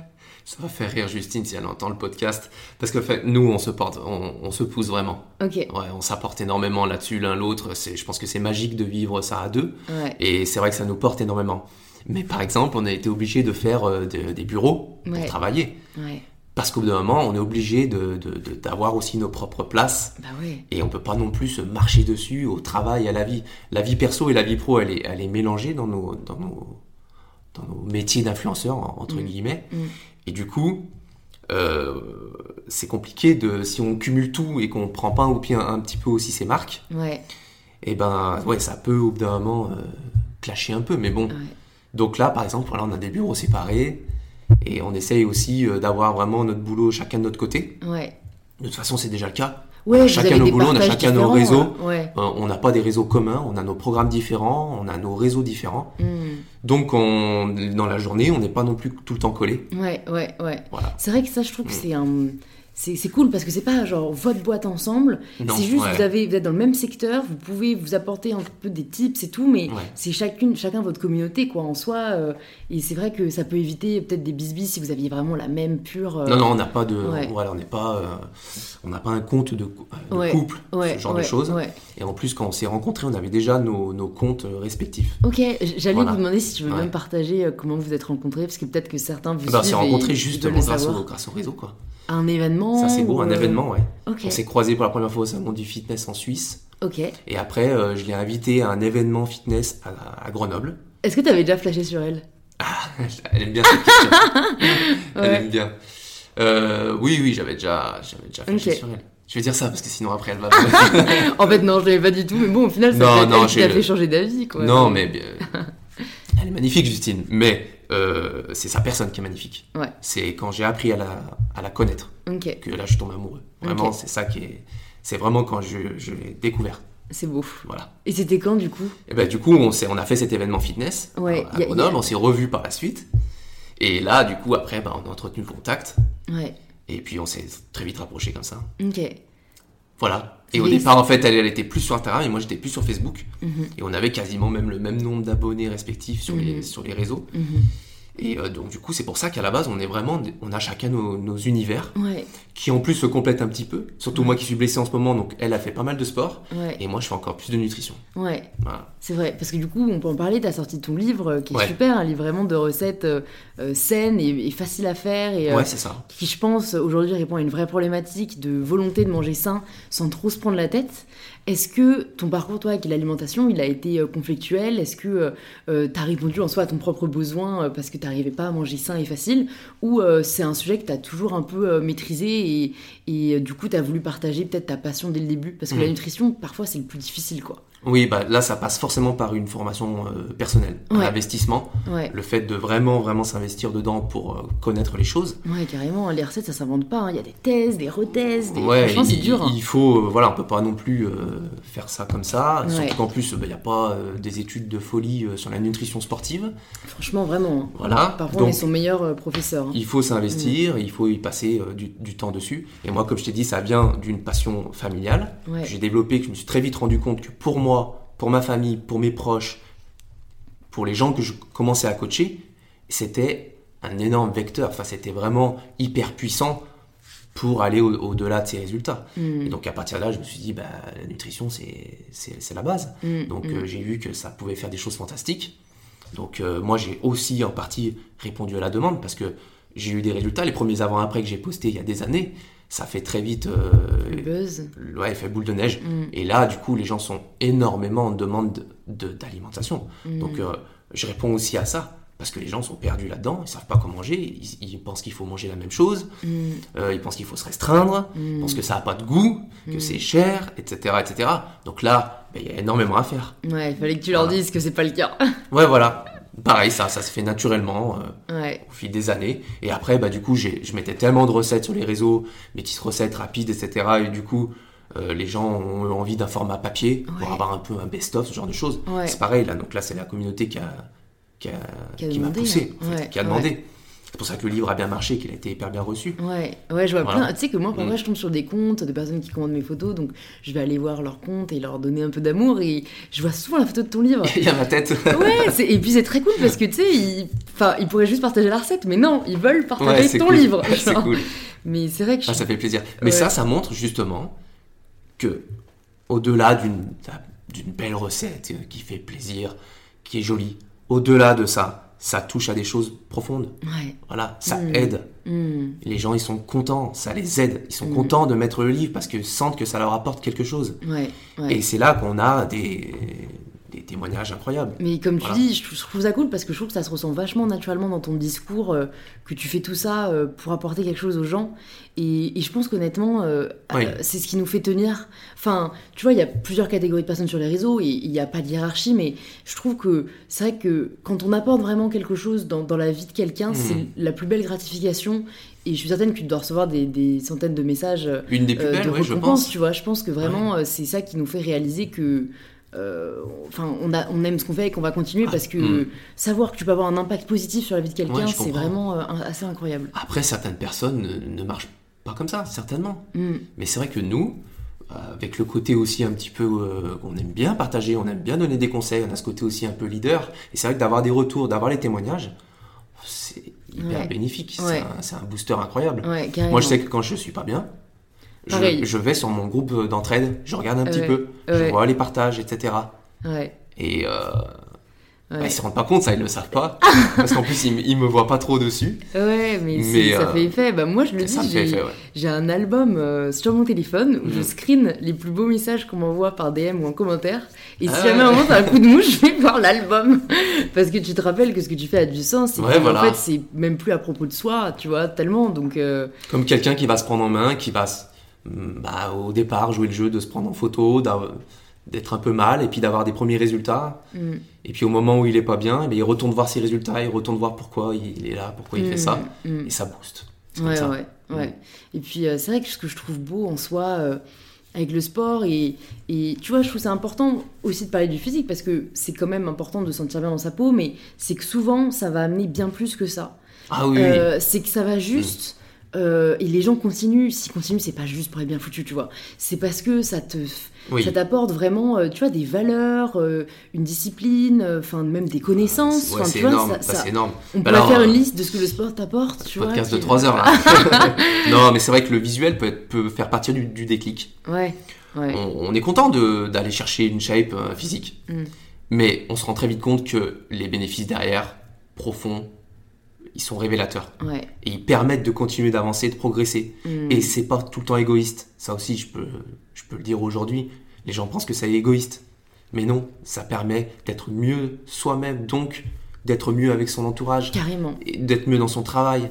Ça va faire rire Justine si elle entend le podcast, parce que fait, nous, on se porte, on, on se pousse vraiment. Ok. Ouais, on s'apporte énormément là-dessus l'un l'autre. C'est, je pense que c'est magique de vivre ça à deux, ouais. et c'est vrai que ça nous porte énormément. Mais par exemple, on a été obligés de faire euh, de, des bureaux pour ouais. travailler. Ouais. Parce qu'au bout d'un moment, on est obligé de, de, de, d'avoir aussi nos propres places. Bah ouais. Et on ne peut pas non plus se marcher dessus au travail, à la vie. La vie perso et la vie pro, elle est, elle est mélangée dans nos, dans, nos, dans nos métiers d'influenceurs, entre mmh. guillemets. Mmh. Et du coup, euh, c'est compliqué de, si on cumule tout et qu'on ne prend pas un, un, un petit peu aussi ses marques, ouais. et ben, ouais, ça peut au bout d'un moment euh, clasher un peu. Mais bon, ouais. donc là, par exemple, voilà, on a des bureaux séparés. Et on essaye aussi d'avoir vraiment notre boulot chacun de notre côté. Ouais. De toute façon, c'est déjà le cas. Ouais, on a chacun nos boulots, on a chacun nos réseaux. Ouais. Euh, on n'a pas des réseaux communs, on a nos programmes différents, on a nos réseaux différents. Mm. Donc, on, dans la journée, on n'est pas non plus tout le temps collés. Ouais, ouais, ouais. Voilà. C'est vrai que ça, je trouve que mm. c'est un... C'est, c'est cool parce que c'est pas genre votre boîte ensemble, non, c'est juste ouais. vous, avez, vous êtes dans le même secteur, vous pouvez vous apporter un peu des tips et tout, mais ouais. c'est chacune, chacun votre communauté quoi en soi. Euh, et c'est vrai que ça peut éviter peut-être des bisbis si vous aviez vraiment la même pure. Euh... Non, non, on n'a pas de. Ouais. Voilà, on n'est pas. Euh, on n'a pas un compte de, de ouais. couple, ouais. ce genre ouais. de choses. Ouais. Et en plus, quand on s'est rencontrés, on avait déjà nos, nos comptes respectifs. Ok, j'allais voilà. vous demander si tu veux ouais. même partager comment vous êtes rencontrés, parce que peut-être que certains vous. Bah, on s'est rencontrés justement grâce au, grâce au réseau quoi. Un événement. Ça, c'est beau, ou... un événement, ouais. Okay. On s'est croisés pour la première fois au salon du fitness en Suisse. Ok. Et après, euh, je l'ai invitée à un événement fitness à, à Grenoble. Est-ce que tu avais déjà flashé sur elle? Ah, elle aime bien cette question. Elle ouais. aime bien. Euh, oui, oui, j'avais déjà, j'avais déjà flashé okay. sur elle. Je vais dire ça parce que sinon après elle va. En fait, non, je l'avais pas du tout, mais bon, au final, ça non, non, elle, le... fait changer d'avis, quoi. Non, mais euh, elle est magnifique, Justine, mais. Euh, c'est sa personne qui est magnifique. Ouais. C'est quand j'ai appris à la, à la connaître okay. que là je tombe amoureux. Vraiment, okay. c'est ça qui est. C'est vraiment quand je, je l'ai découverte. C'est beau. Voilà. Et c'était quand du coup? Et ben, du coup, on, on a fait cet événement fitness ouais. à Grenoble, on s'est revus par la suite. Et là, du coup, après, ben, on a entretenu le contact. Ouais. Et puis on s'est très vite rapprochés comme ça. Ok. Voilà. Et au départ, en fait, elle, elle était plus sur Instagram et moi, j'étais plus sur Facebook. Mm-hmm. Et on avait quasiment même le même nombre d'abonnés respectifs sur, mm-hmm. les, sur les réseaux. Mm-hmm. Et euh, donc, du coup, c'est pour ça qu'à la base, on est vraiment, on a chacun nos, nos univers ouais. qui, en plus, se complètent un petit peu. Surtout ouais. moi qui suis blessé en ce moment, donc elle a fait pas mal de sport. Ouais. Et moi, je fais encore plus de nutrition. Ouais. Voilà. C'est vrai. Parce que du coup, on peut en parler. Tu as sorti ton livre euh, qui est ouais. super, un livre vraiment de recettes euh, euh, saines et, et faciles à faire. Et, euh, ouais, c'est ça. Qui, je pense, aujourd'hui, répond à une vraie problématique de volonté de manger sain sans trop se prendre la tête. Est-ce que ton parcours, toi, avec l'alimentation, il a été euh, conflictuel? Est-ce que euh, tu as répondu en soi à ton propre besoin euh, parce que tu n'arrivais pas à manger sain et facile? Ou euh, c'est un sujet que tu as toujours un peu euh, maîtrisé et, et euh, du coup, tu as voulu partager peut-être ta passion dès le début? Parce que mmh. la nutrition, parfois, c'est le plus difficile, quoi. Oui, bah là, ça passe forcément par une formation euh, personnelle, ouais. Un investissement, ouais. Le fait de vraiment, vraiment s'investir dedans pour euh, connaître les choses. Ouais, carrément. Les recettes, ça s'invente pas. Hein. Il y a des thèses, des rethèses. Des... Ouais, franchement, c'est dur. Hein. Il faut, euh, voilà, on peut pas non plus euh, faire ça comme ça. Ouais. Surtout qu'en plus, il bah, y a pas euh, des études de folie euh, sur la nutrition sportive. Franchement, vraiment. Voilà. Par contre, ils sont meilleurs euh, professeurs. Hein. Il faut s'investir, mmh. Il faut y passer euh, du, du temps dessus. Et moi, comme je t'ai dit, ça vient d'une passion familiale. Ouais. J'ai développé, que je me suis très vite rendu compte que pour moi, moi, pour ma famille, pour mes proches, pour les gens que je commençais à coacher, c'était un énorme vecteur. Enfin, c'était vraiment hyper puissant pour aller au- au-delà de ces résultats. Mmh. Et donc, à partir de là, je me suis dit, bah, la nutrition, c'est, c'est, c'est la base. Mmh. Donc, euh, mmh. j'ai vu que ça pouvait faire des choses fantastiques. Donc, euh, moi, j'ai aussi en partie répondu à la demande parce que j'ai eu des résultats. Les premiers avant-après que j'ai postés il y a des années, ça fait très vite... Euh, le buzz. Ouais, il fait boule de neige. Mm. Et là, du coup, les gens sont énormément en demande de, de, d'alimentation. Mm. Donc, euh, je réponds aussi à ça, parce que les gens sont perdus là-dedans, ils ne savent pas comment manger, ils, ils pensent qu'il faut manger la même chose, mm. euh, ils pensent qu'il faut se restreindre, mm. ils pensent que ça n'a pas de goût, que mm. c'est cher, et cetera, et cetera. Donc là, il ben, y a énormément à faire. Ouais, il fallait que tu voilà. leur dises que ce n'est pas le cas. Ouais, voilà. Pareil, ça, ça se fait naturellement euh, ouais. au fil des années. Et après, bah, du coup, j'ai, je mettais tellement de recettes sur les réseaux, mes petites recettes rapides, et cetera. Et du coup, euh, les gens ont envie d'un format papier ouais. pour avoir un peu un best-of, ce genre de choses. Ouais. C'est pareil, là. Donc là, c'est la communauté qui, a, qui, a, qui, a demandé, qui m'a poussé, hein. en fait, ouais. qui a demandé. Ouais. C'est pour ça que le livre a bien marché, qu'il a été hyper bien reçu. Ouais, ouais, je vois voilà. plein. Tu sais que moi, parfois, mmh. je tombe sur des comptes de personnes qui commandent mes photos, donc je vais aller voir leurs comptes et leur donner un peu d'amour. Et je vois souvent la photo de ton livre. Il y a ma tête. Ouais, c'est... et puis c'est très cool parce que tu sais, ils... Enfin, ils pourraient juste partager la recette, mais non, ils veulent partager ouais, c'est ton cool. livre. C'est cool. Mais c'est vrai que je... ah, ça fait plaisir. Mais ouais. ça, ça montre justement que, au-delà d'une d'une belle recette qui fait plaisir, qui est jolie, au-delà de ça. Ça touche à des choses profondes. Ouais. Voilà, ça mmh. aide. Mmh. Les gens, ils sont contents, ça les aide. Ils sont mmh. contents de mettre le livre parce qu'ils sentent que ça leur apporte quelque chose. Ouais, ouais. Et c'est là qu'on a des, des témoignages incroyables. Mais comme tu voilà. dis, je trouve ça cool parce que je trouve que ça se ressent vachement naturellement dans ton discours, euh, que tu fais tout ça euh, pour apporter quelque chose aux gens. Et, et je pense qu'honnêtement, euh, oui. euh, c'est ce qui nous fait tenir. Enfin, tu vois, il y a plusieurs catégories de personnes sur les réseaux et il n'y a pas de hiérarchie, mais je trouve que c'est vrai que quand on apporte vraiment quelque chose dans, dans la vie de quelqu'un, mmh. c'est la plus belle gratification. Et je suis certaine que tu dois recevoir des, des centaines de messages. Une des plus belles, euh, oui, je pense. Tu vois, je pense que vraiment, ouais. c'est ça qui nous fait réaliser que... Euh, enfin, on, a, on aime ce qu'on fait et qu'on va continuer ah, parce que mm. savoir que tu peux avoir un impact positif sur la vie de quelqu'un, ouais, c'est vraiment euh, assez incroyable. Après, certaines personnes ne, ne marchent pas comme ça, certainement. Mm. Mais c'est vrai que nous, avec le côté aussi un petit peu, euh, on aime bien partager, on aime bien donner des conseils, on a ce côté aussi un peu leader. Et c'est vrai que d'avoir des retours, d'avoir les témoignages, c'est hyper ouais. bénéfique. Ouais. C'est, un, c'est un booster incroyable. Ouais, moi, je sais que quand je suis pas bien, Je, je vais sur mon groupe d'entraide, je regarde un ouais, petit peu, ouais. je vois les partages, et cetera. Ouais. Et euh, ouais. bah, ils se rendent pas compte, ça, ils le savent pas, parce qu'en plus ils, ils me voient pas trop dessus. Ouais, mais, mais si, euh, ça fait effet. Bah moi je le dis, j'ai, effet, ouais. j'ai un album euh, sur mon téléphone où mmh. je screen les plus beaux messages qu'on m'envoie par D M ou en commentaire. Et si ah, jamais ouais. un moment t'as un coup de mouche, je vais voir l'album, parce que tu te rappelles que ce que tu fais a du sens. Et ouais, voilà. En fait, c'est même plus à propos de soi, tu vois, tellement. Donc euh... comme quelqu'un qui va se prendre en main, qui va se... Bah, au départ, jouer le jeu de se prendre en photo, d'être un peu mal et puis d'avoir des premiers résultats. Mm. Et puis au moment où il est pas bien, eh bien, il retourne voir ses résultats, il retourne voir pourquoi il est là, pourquoi mm. il fait ça. Mm. Et ça booste. C'est ouais, ça. Ouais, mm. ouais. Et puis euh, c'est vrai que ce que je trouve beau en soi euh, avec le sport, et, et tu vois, je trouve c'est important aussi de parler du physique parce que c'est quand même important de se sentir bien dans sa peau, mais c'est que souvent ça va amener bien plus que ça. Ah oui, euh, oui. C'est que ça va juste. Mm. Euh, et les gens continuent. S'ils continuent, c'est pas juste pour être bien foutu, tu vois. C'est parce que ça te, oui. ça t'apporte vraiment, euh, tu vois, des valeurs, euh, une discipline, enfin euh, même des connaissances. Ouais, c'est, tu énorme, vois, ça, ça, c'est énorme. On bah peut alors, faire une liste de ce que le sport t'apporte, tu vois. Podcast de trois heures là. Non, mais c'est vrai que le visuel peut, être, peut faire partie du, du déclic. Ouais. ouais. On, on est content de, d'aller chercher une shape euh, physique, mm. mais on se rend très vite compte que les bénéfices derrière, profonds. Ils sont révélateurs. Ouais. Et ils permettent de continuer d'avancer, de progresser. Mmh. Et c'est pas tout le temps égoïste. Ça aussi, je peux, je peux le dire aujourd'hui. Les gens pensent que ça est égoïste. Mais non, ça permet d'être mieux soi-même, donc d'être mieux avec son entourage. Carrément. Et d'être mieux dans son travail.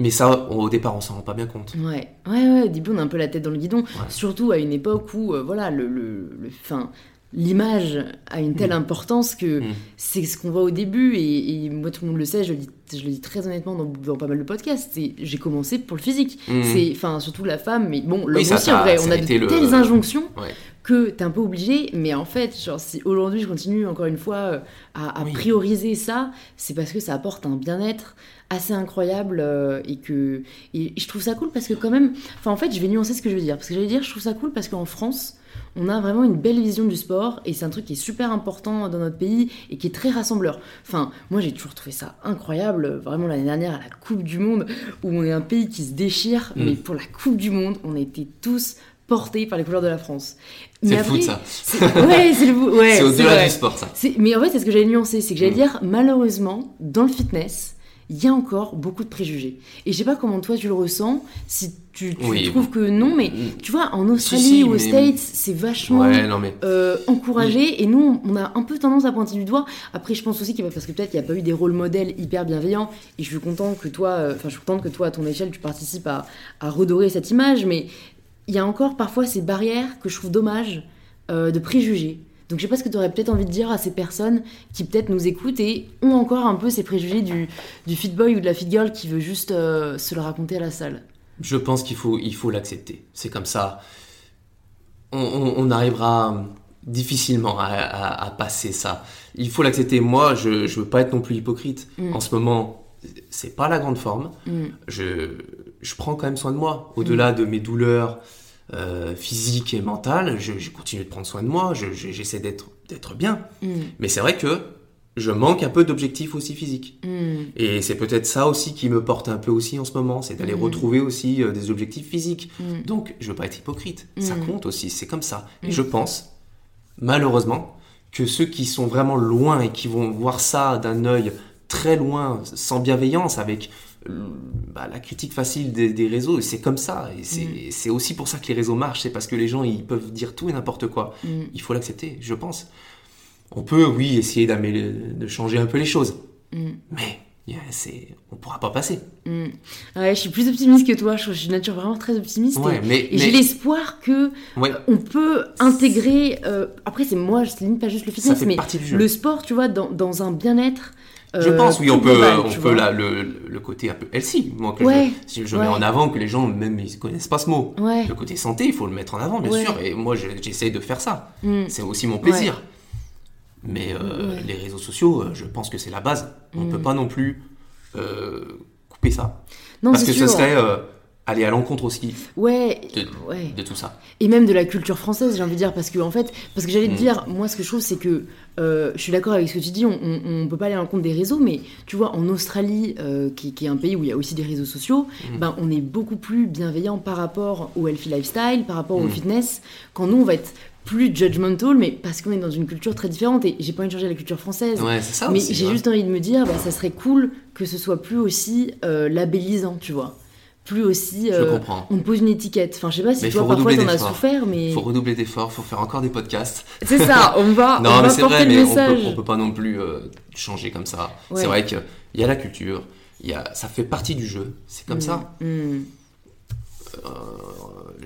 Mais ça, on, au départ, on s'en rend pas bien compte. Ouais, ouais, ouais. Dis-moi, on a un peu la tête dans le guidon. Ouais. Surtout à une époque où, euh, voilà, le... le, le fin, l'image a une telle mmh. importance que mmh. c'est ce qu'on voit au début. Et, et moi, tout le monde le sait, je le dis, je le dis très honnêtement dans, dans pas mal de podcasts, c'est, j'ai commencé pour le physique. Mmh. C'est, enfin, surtout la femme, mais bon, l'homme oui, ça, aussi, ça, en vrai, on a de le... telles injonctions ouais. que t'es un peu obligé. Mais en fait, genre, si aujourd'hui, je continue encore une fois à, à oui. prioriser ça, c'est parce que ça apporte un bien-être assez incroyable euh, et que et je trouve ça cool parce que quand même... Enfin, en fait, je vais nuancer ce que je veux dire. Parce que je vais dire, je trouve ça cool parce qu'en France... on a vraiment une belle vision du sport et c'est un truc qui est super important dans notre pays et qui est très rassembleur. Enfin, moi j'ai toujours trouvé ça incroyable, vraiment l'année dernière à la Coupe du Monde, où on est un pays qui se déchire, mmh. mais pour la Coupe du Monde, on était tous portés par les couleurs de la France. Mais c'est après, le foot, ça. C'est... Ouais, c'est le foot. Ouais, c'est au-delà c'est du sport, ça. C'est... Mais en fait, c'est ce que j'allais nuancer, c'est que j'allais mmh. dire, malheureusement, dans le fitness, il y a encore beaucoup de préjugés. Et je sais pas comment toi tu le ressens, si tu, tu oui. trouves que non, mais tu vois, en Australie si, si, ou aux mais... States, c'est vachement ouais, non, mais... euh, encouragé. Oui. Et nous, on a un peu tendance à pointer du doigt. Après, je pense aussi qu'il y a, parce que peut-être il n'y a pas eu des rôles modèles hyper bienveillants. Et je suis contente que toi, euh, je suis contente que toi, à ton échelle, tu participes à, à redorer cette image. Mais il y a encore parfois ces barrières que je trouve dommage euh, de préjugés. Donc je sais pas ce que tu aurais peut-être envie de dire à ces personnes qui peut-être nous écoutent et ont encore un peu ces préjugés du, du fit boy ou de la fit girl qui veut juste euh, se le raconter à la salle. Je pense qu'il faut, il faut l'accepter. C'est comme ça. On, on, on arrivera difficilement à, à, à passer ça. Il faut l'accepter. Moi, je ne veux pas être non plus hypocrite. Mmh. En ce moment, c'est pas la grande forme. Mmh. Je, je prends quand même soin de moi. Au-delà mmh. de mes douleurs... Euh, physique et mentale, je, je continue de prendre soin de moi, je, je, j'essaie d'être, d'être bien. Mm. Mais c'est vrai que je manque un peu d'objectifs aussi physiques. Mm. Et c'est peut-être ça aussi qui me porte un peu aussi en ce moment, c'est d'aller mm. retrouver aussi euh, des objectifs physiques. Mm. Donc, je veux pas être hypocrite. Mm. Ça compte aussi, c'est comme ça. Mm. Et je pense, malheureusement, que ceux qui sont vraiment loin et qui vont voir ça d'un œil très loin, sans bienveillance, avec... Bah, la critique facile des, des réseaux, c'est comme ça, et c'est, mmh. et c'est aussi pour ça que les réseaux marchent, c'est parce que les gens ils peuvent dire tout et n'importe quoi. Mmh. Il faut l'accepter, je pense. On peut, oui, essayer de changer un peu les choses, mmh. mais yeah, c'est... on pourra pas passer. Mmh. Ouais, je suis plus optimiste que toi, je suis de nature vraiment très optimiste, ouais, et, mais, et mais... j'ai l'espoir que ouais. on peut intégrer. Euh... Après, c'est moi, c'est pas juste le fitness, mais le sport, tu vois, dans, dans un bien-être. Je euh, pense, oui, on peut, global, on peut là, le, le côté un peu healthy, moi, que ouais, je, je ouais. mets en avant, que les gens, même, ils connaissent pas ce mot. Ouais. Le côté santé, il faut le mettre en avant, bien ouais. sûr, et moi, je, j'essaye de faire ça. Mm. C'est aussi mon plaisir. Ouais. Mais euh, ouais. les réseaux sociaux, je pense que c'est la base. On mm. peut pas non plus euh, couper ça. Non, parce que sûr. Ce serait... Euh, aller à l'encontre aussi ouais, de, ouais. de tout ça. Et même de la culture française, j'ai envie de dire, parce que, en fait, parce que j'allais te mmh. dire, moi, ce que je trouve, c'est que euh, je suis d'accord avec ce que tu dis, on ne peut pas aller à l'encontre des réseaux, mais tu vois, en Australie, euh, qui, qui est un pays où il y a aussi des réseaux sociaux, mmh. ben, on est beaucoup plus bienveillant par rapport au healthy lifestyle, par rapport mmh. au fitness, quand nous, on va être... plus judgmental, mais parce qu'on est dans une culture très différente et j'ai pas envie de changer la culture française. Ouais, c'est ça mais aussi, j'ai ouais. juste envie de me dire, bah, ça serait cool que ce soit plus aussi euh, labellisant, tu vois. Plus aussi euh, on pose une étiquette, enfin je sais pas si mais toi parfois t'en as souffert, mais faut redoubler d'efforts, faut faire encore des podcasts, c'est ça, on va non, on mais va c'est vrai, le mais message. On peut, on peut pas non plus euh, changer comme ça ouais. C'est vrai qu'il y a la culture, il y a... ça fait partie du jeu, c'est comme mmh. ça mmh. Euh,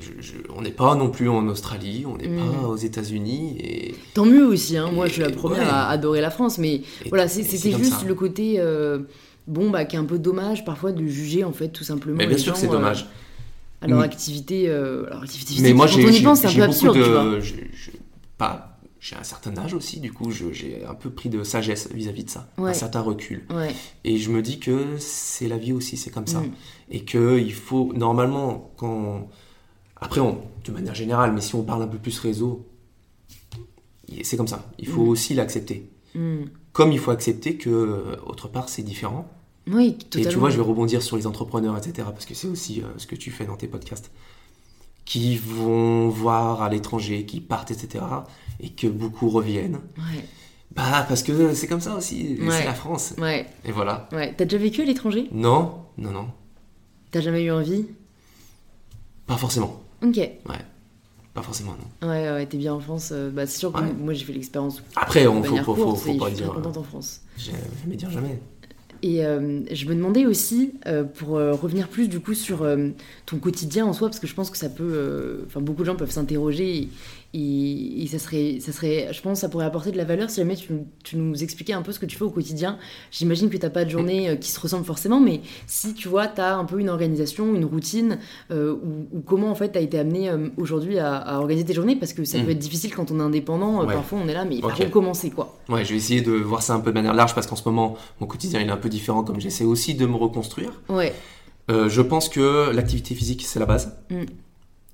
je, je, on n'est pas non plus en Australie, on n'est mmh. pas aux États-Unis et... tant mieux aussi hein, moi et, je suis la première ouais. à adorer la France, mais et, voilà c'est, c'était c'est juste ça. Le côté euh... bon, bah, qui est un peu dommage parfois de juger, en fait, tout simplement. Mais bien les sûr gens, que c'est dommage. Euh, à leur activité, euh, leur activité physique. Mais moi, j'ai, j'ai, pense, c'est j'ai un peu absurde, de, tu vois. Je, je, pas, j'ai un certain âge aussi, du coup, je, j'ai un peu pris de sagesse vis-à-vis de ça, ouais. un certain recul. Ouais. Et je me dis que c'est la vie aussi, c'est comme ça. Mmh. Et qu'il faut, normalement, quand. Après, on, de manière générale, mais si on parle un peu plus réseau, c'est comme ça. Il faut mmh. aussi l'accepter. Mmh. Comme il faut accepter que, autre part, c'est différent. Oui, totalement. Et tu vois, je vais rebondir sur les entrepreneurs, et cetera, parce que c'est aussi euh, ce que tu fais dans tes podcasts, qui vont voir à l'étranger, qui partent, et cetera, et que beaucoup reviennent. Ouais. Bah, parce que c'est comme ça aussi, ouais. c'est la France. Ouais. Et voilà. Ouais. T'as déjà vécu à l'étranger ? Non, non, non. T'as jamais eu envie ? Pas forcément. Ok. Ouais. Pas forcément, non. Ouais, ouais, t'es bien en France. Euh, bah, c'est sûr que ouais. moi, j'ai fait l'expérience. Après, on faut, faut, courte, faut, faut, faut pas dire. Je suis contente en France. Jamais dire jamais. Et euh, je me demandais aussi, euh, pour euh, revenir plus du coup sur euh, ton quotidien en soi, parce que je pense que ça peut... Enfin, euh, beaucoup de gens peuvent s'interroger et, Et, et ça serait, ça serait, je pense que ça pourrait apporter de la valeur si jamais tu, tu nous expliquais un peu ce que tu fais au quotidien. J'imagine que tu n'as pas de journée qui se ressemble forcément, mais si tu vois, tu as un peu une organisation, une routine, euh, ou, ou comment en fait tu as été amené euh, aujourd'hui à, à organiser tes journées, parce que ça mmh. peut être difficile quand on est indépendant, ouais. parfois on est là, mais par okay. où commencer quoi. Ouais, je vais essayer de voir ça un peu de manière large, parce qu'en ce moment, mon quotidien il est un peu différent, comme j'essaie aussi de me reconstruire. Ouais. Euh, je pense que l'activité physique, c'est la base, mmh.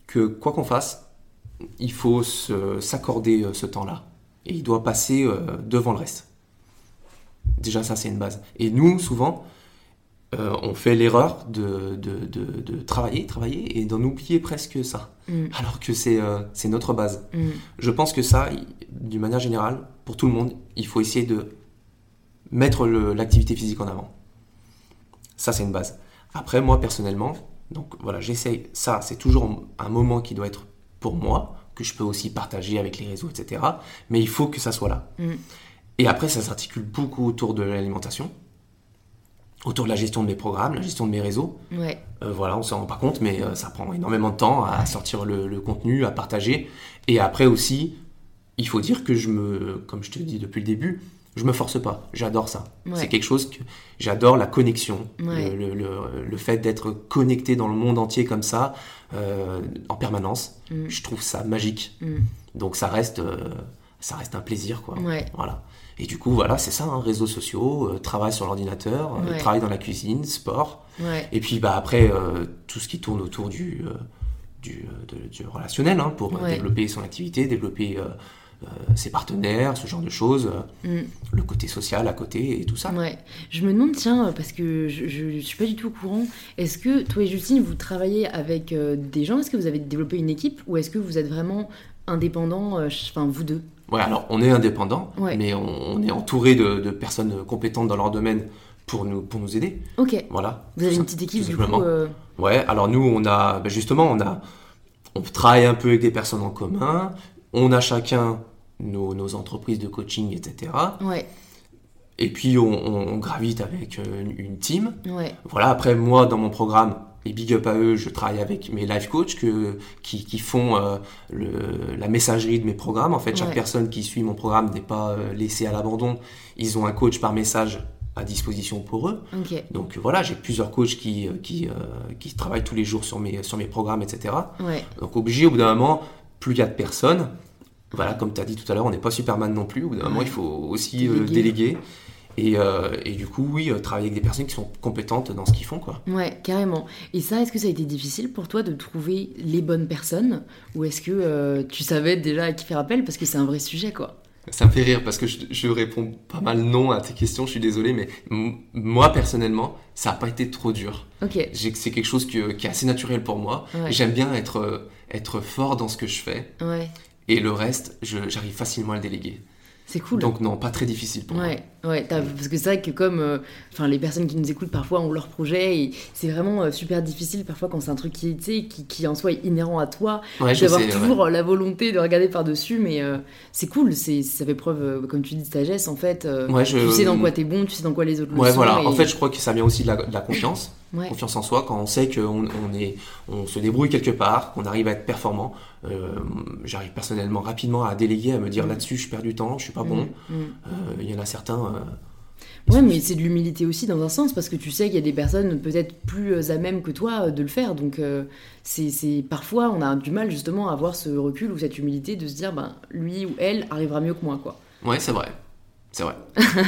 que quoi qu'on fasse, il faut se, s'accorder ce temps-là et il doit passer euh, devant le reste. Déjà ça c'est une base. Et nous souvent euh, on fait l'erreur de, de, de, de travailler, travailler et d'en oublier presque ça, mm. alors que c'est, euh, c'est notre base. Mm. Je pense que ça, d'une manière générale, pour tout le monde, il faut essayer de mettre le, l'activité physique en avant. Ça c'est une base. Après moi personnellement, donc voilà, j'essaye, ça c'est toujours un moment qui doit être pour moi, que je peux aussi partager avec les réseaux, et cetera. Mais il faut que ça soit là. Mm. Et après, ça s'articule beaucoup autour de l'alimentation, autour de la gestion de mes programmes, la gestion de mes réseaux. Ouais. Euh, voilà, on ne s'en rend pas compte, mais euh, ça prend énormément de temps à sortir le, le contenu, à partager. Et après aussi, il faut dire que je me, comme je te dis depuis le début, je me force pas. J'adore ça. Ouais. C'est quelque chose que j'adore, la connexion, ouais. le, le, le, le fait d'être connecté dans le monde entier comme ça, euh, en permanence. Mm. Je trouve ça magique. Mm. Donc ça reste, euh, ça reste un plaisir, quoi. Ouais. Voilà. Et du coup, voilà, c'est ça, hein, réseaux sociaux, euh, travail sur l'ordinateur, ouais. euh, travail dans la cuisine, sport. Ouais. Et puis bah après euh, tout ce qui tourne autour du, euh, du, de, du relationnel, hein, pour ouais. développer son activité, développer. Euh, Euh, ses partenaires, ce genre de choses, euh, mm. le côté social à côté et tout ça. Ouais. Je me demande, tiens, parce que je ne suis pas du tout au courant, est-ce que toi et Justine, vous travaillez avec euh, des gens ? Est-ce que vous avez développé une équipe ? Ou est-ce que vous êtes vraiment indépendants, enfin euh, vous deux ? Ouais, alors on est indépendants, ouais. mais on, on est entouré de, de personnes compétentes dans leur domaine pour nous, pour nous aider. Ok. Voilà. Vous avez une petite équipe du coup euh... Ouais, alors nous, on a, ben justement, on, a, on travaille un peu avec des personnes en commun, on a chacun Nos, nos entreprises de coaching, et cetera. Ouais. Et puis, on, on, on gravite avec une, une team. Ouais. Voilà, après, moi, dans mon programme, et big up à eux, je travaille avec mes life coachs que, qui, qui font euh, le, la messagerie de mes programmes. En fait, chaque ouais. personne qui suit mon programme n'est pas euh, laissée à l'abandon. Ils ont un coach par message à disposition pour eux. Okay. Donc voilà, j'ai plusieurs coachs qui, qui, euh, qui travaillent tous les jours sur mes, sur mes programmes, et cetera. Ouais. Donc obligé, au bout d'un moment, plus il y a de personnes, voilà, comme tu as dit tout à l'heure, on n'est pas Superman non plus. Au bout d'un moment, ouais. il faut aussi déléguer. Euh, déléguer. Et, euh, et du coup, oui, euh, travailler avec des personnes qui sont compétentes dans ce qu'ils font, quoi. Ouais, carrément. Et ça, est-ce que ça a été difficile pour toi de trouver les bonnes personnes ? Ou est-ce que euh, tu savais déjà à qui faire appel ? Parce que c'est un vrai sujet, quoi. Ça me fait rire parce que je, je réponds pas mal non à tes questions, je suis désolé, mais m- moi, personnellement, ça n'a pas été trop dur. Okay. J'ai, c'est quelque chose que, qui est assez naturel pour moi. Ouais. J'aime bien être, être fort dans ce que je fais. Ouais. Et le reste, je, j'arrive facilement à le déléguer. C'est cool. Donc non, pas très difficile pour ouais, moi. Ouais, parce que c'est vrai que comme euh, les personnes qui nous écoutent parfois ont leur projet, et c'est vraiment euh, super difficile parfois quand c'est un truc qui, qui, qui en soi est inhérent à toi, ouais, d'avoir sais, toujours ouais. la volonté de regarder par-dessus, mais euh, c'est cool, c'est, ça fait preuve, euh, comme tu dis, de sagesse en fait. Euh, ouais, je... Tu sais dans quoi t'es bon, tu sais dans quoi les autres ouais, le sont. Voilà. Et... En fait, je crois que ça vient aussi de la, de la confiance, ouais. confiance en soi, quand on sait qu'on on est, on se débrouille quelque part, qu'on arrive à être performant. Euh, j'arrive personnellement rapidement à déléguer, à me dire mmh. là-dessus je perds du temps, je suis pas bon. Il mmh. mmh. euh, y en a certains euh, ouais mais c'est de l'humilité aussi dans un sens, parce que tu sais qu'il y a des personnes peut-être plus à même que toi de le faire, donc euh, c'est, c'est parfois on a du mal justement à avoir ce recul ou cette humilité de se dire ben, lui ou elle arrivera mieux que moi, quoi. Ouais, c'est vrai. C'est vrai.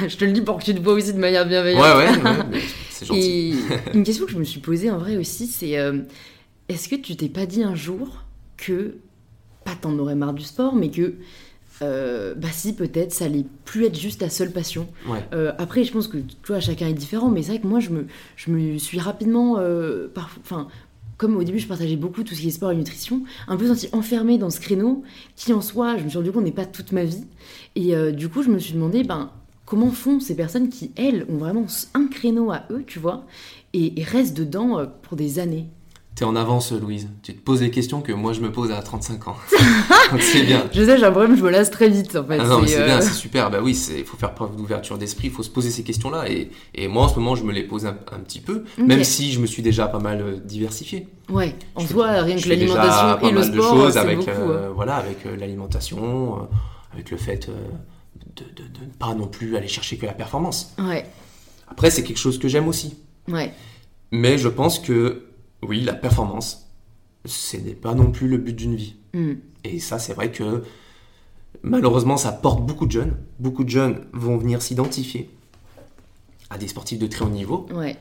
Je te le dis pour que tu te vois aussi de manière bienveillante. Ouais ouais, ouais c'est gentil. Et une question que je me suis posée en vrai aussi, c'est euh, est-ce que tu t'es pas dit un jour que pas t'en aurais marre du sport, mais que euh, bah si, peut-être ça allait plus être juste ta seule passion. Ouais. Euh, après, je pense que tu vois, chacun est différent, mais c'est vrai que moi, je me, je me suis rapidement, euh, par, enfin, comme au début, je partageais beaucoup tout ce qui est sport et nutrition, un peu sentie enfermée dans ce créneau qui, en soi, je me suis rendu compte n'est pas toute ma vie. Et euh, du coup, je me suis demandé, ben, comment font ces personnes qui, elles, ont vraiment un créneau à eux, tu vois, et, et restent dedans euh, pour des années. T'es en avance, Louise. Tu te poses des questions que moi, je me pose à trente-cinq ans. Donc, c'est bien. Je sais, j'ai un problème, je me lasse très vite, en fait. Ah non, c'est, mais c'est euh... bien, c'est super. Bah oui, il faut faire preuve d'ouverture d'esprit, il faut se poser ces questions-là. Et, et moi, en ce moment, je me les pose un, un petit peu, okay. Même si je me suis déjà pas mal diversifié. Ouais, en je soi, fais, rien que l'alimentation et le sport, choses, c'est avec, beaucoup. Euh, ouais. Voilà, avec euh, l'alimentation, euh, avec le fait euh, de, de, de ne pas non plus aller chercher que la performance. Ouais. Après, c'est quelque chose que j'aime aussi. Ouais. Mais je pense que... oui, la performance, ce n'est pas non plus le but d'une vie. Mm. Et ça, c'est vrai que malheureusement, ça porte beaucoup de jeunes. Beaucoup de jeunes vont venir s'identifier à des sportifs de très haut niveau. Ouais.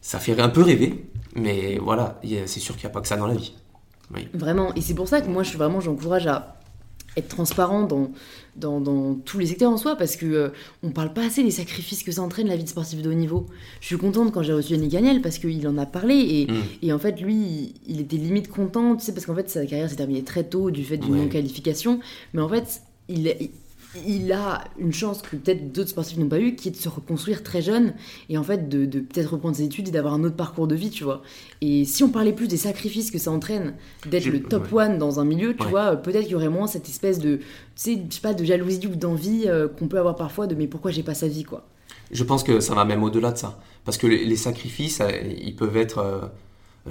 Ça fait un peu rêver, mais voilà, c'est sûr qu'il n'y a pas que ça dans la vie. Oui. Vraiment, et c'est pour ça que moi, je suis vraiment, j'encourage à être transparent dans, dans, dans tous les secteurs en soi, parce qu'on euh, ne parle pas assez des sacrifices que ça entraîne la vie de sportif de haut niveau. Je suis contente quand j'ai reçu Yannick Gagnel, parce qu'il en a parlé, et, mmh. et en fait, lui, il était limite content, tu sais, parce qu'en fait, sa carrière s'est terminée très tôt du fait d'une ouais. non-qualification, mais en fait, il... il il a une chance que peut-être d'autres sportifs n'ont pas eu, qui est de se reconstruire très jeune et en fait de, de peut-être reprendre ses études et d'avoir un autre parcours de vie, tu vois. Et si on parlait plus des sacrifices que ça entraîne d'être je... le top ouais. one dans un milieu, tu ouais. vois, peut-être qu'il y aurait moins cette espèce de, tu sais, je sais pas, de jalousie ou d'envie euh, qu'on peut avoir parfois de mais pourquoi j'ai pas sa vie, quoi. Je pense que ça va même au-delà de ça, parce que les, les sacrifices, ils peuvent être euh,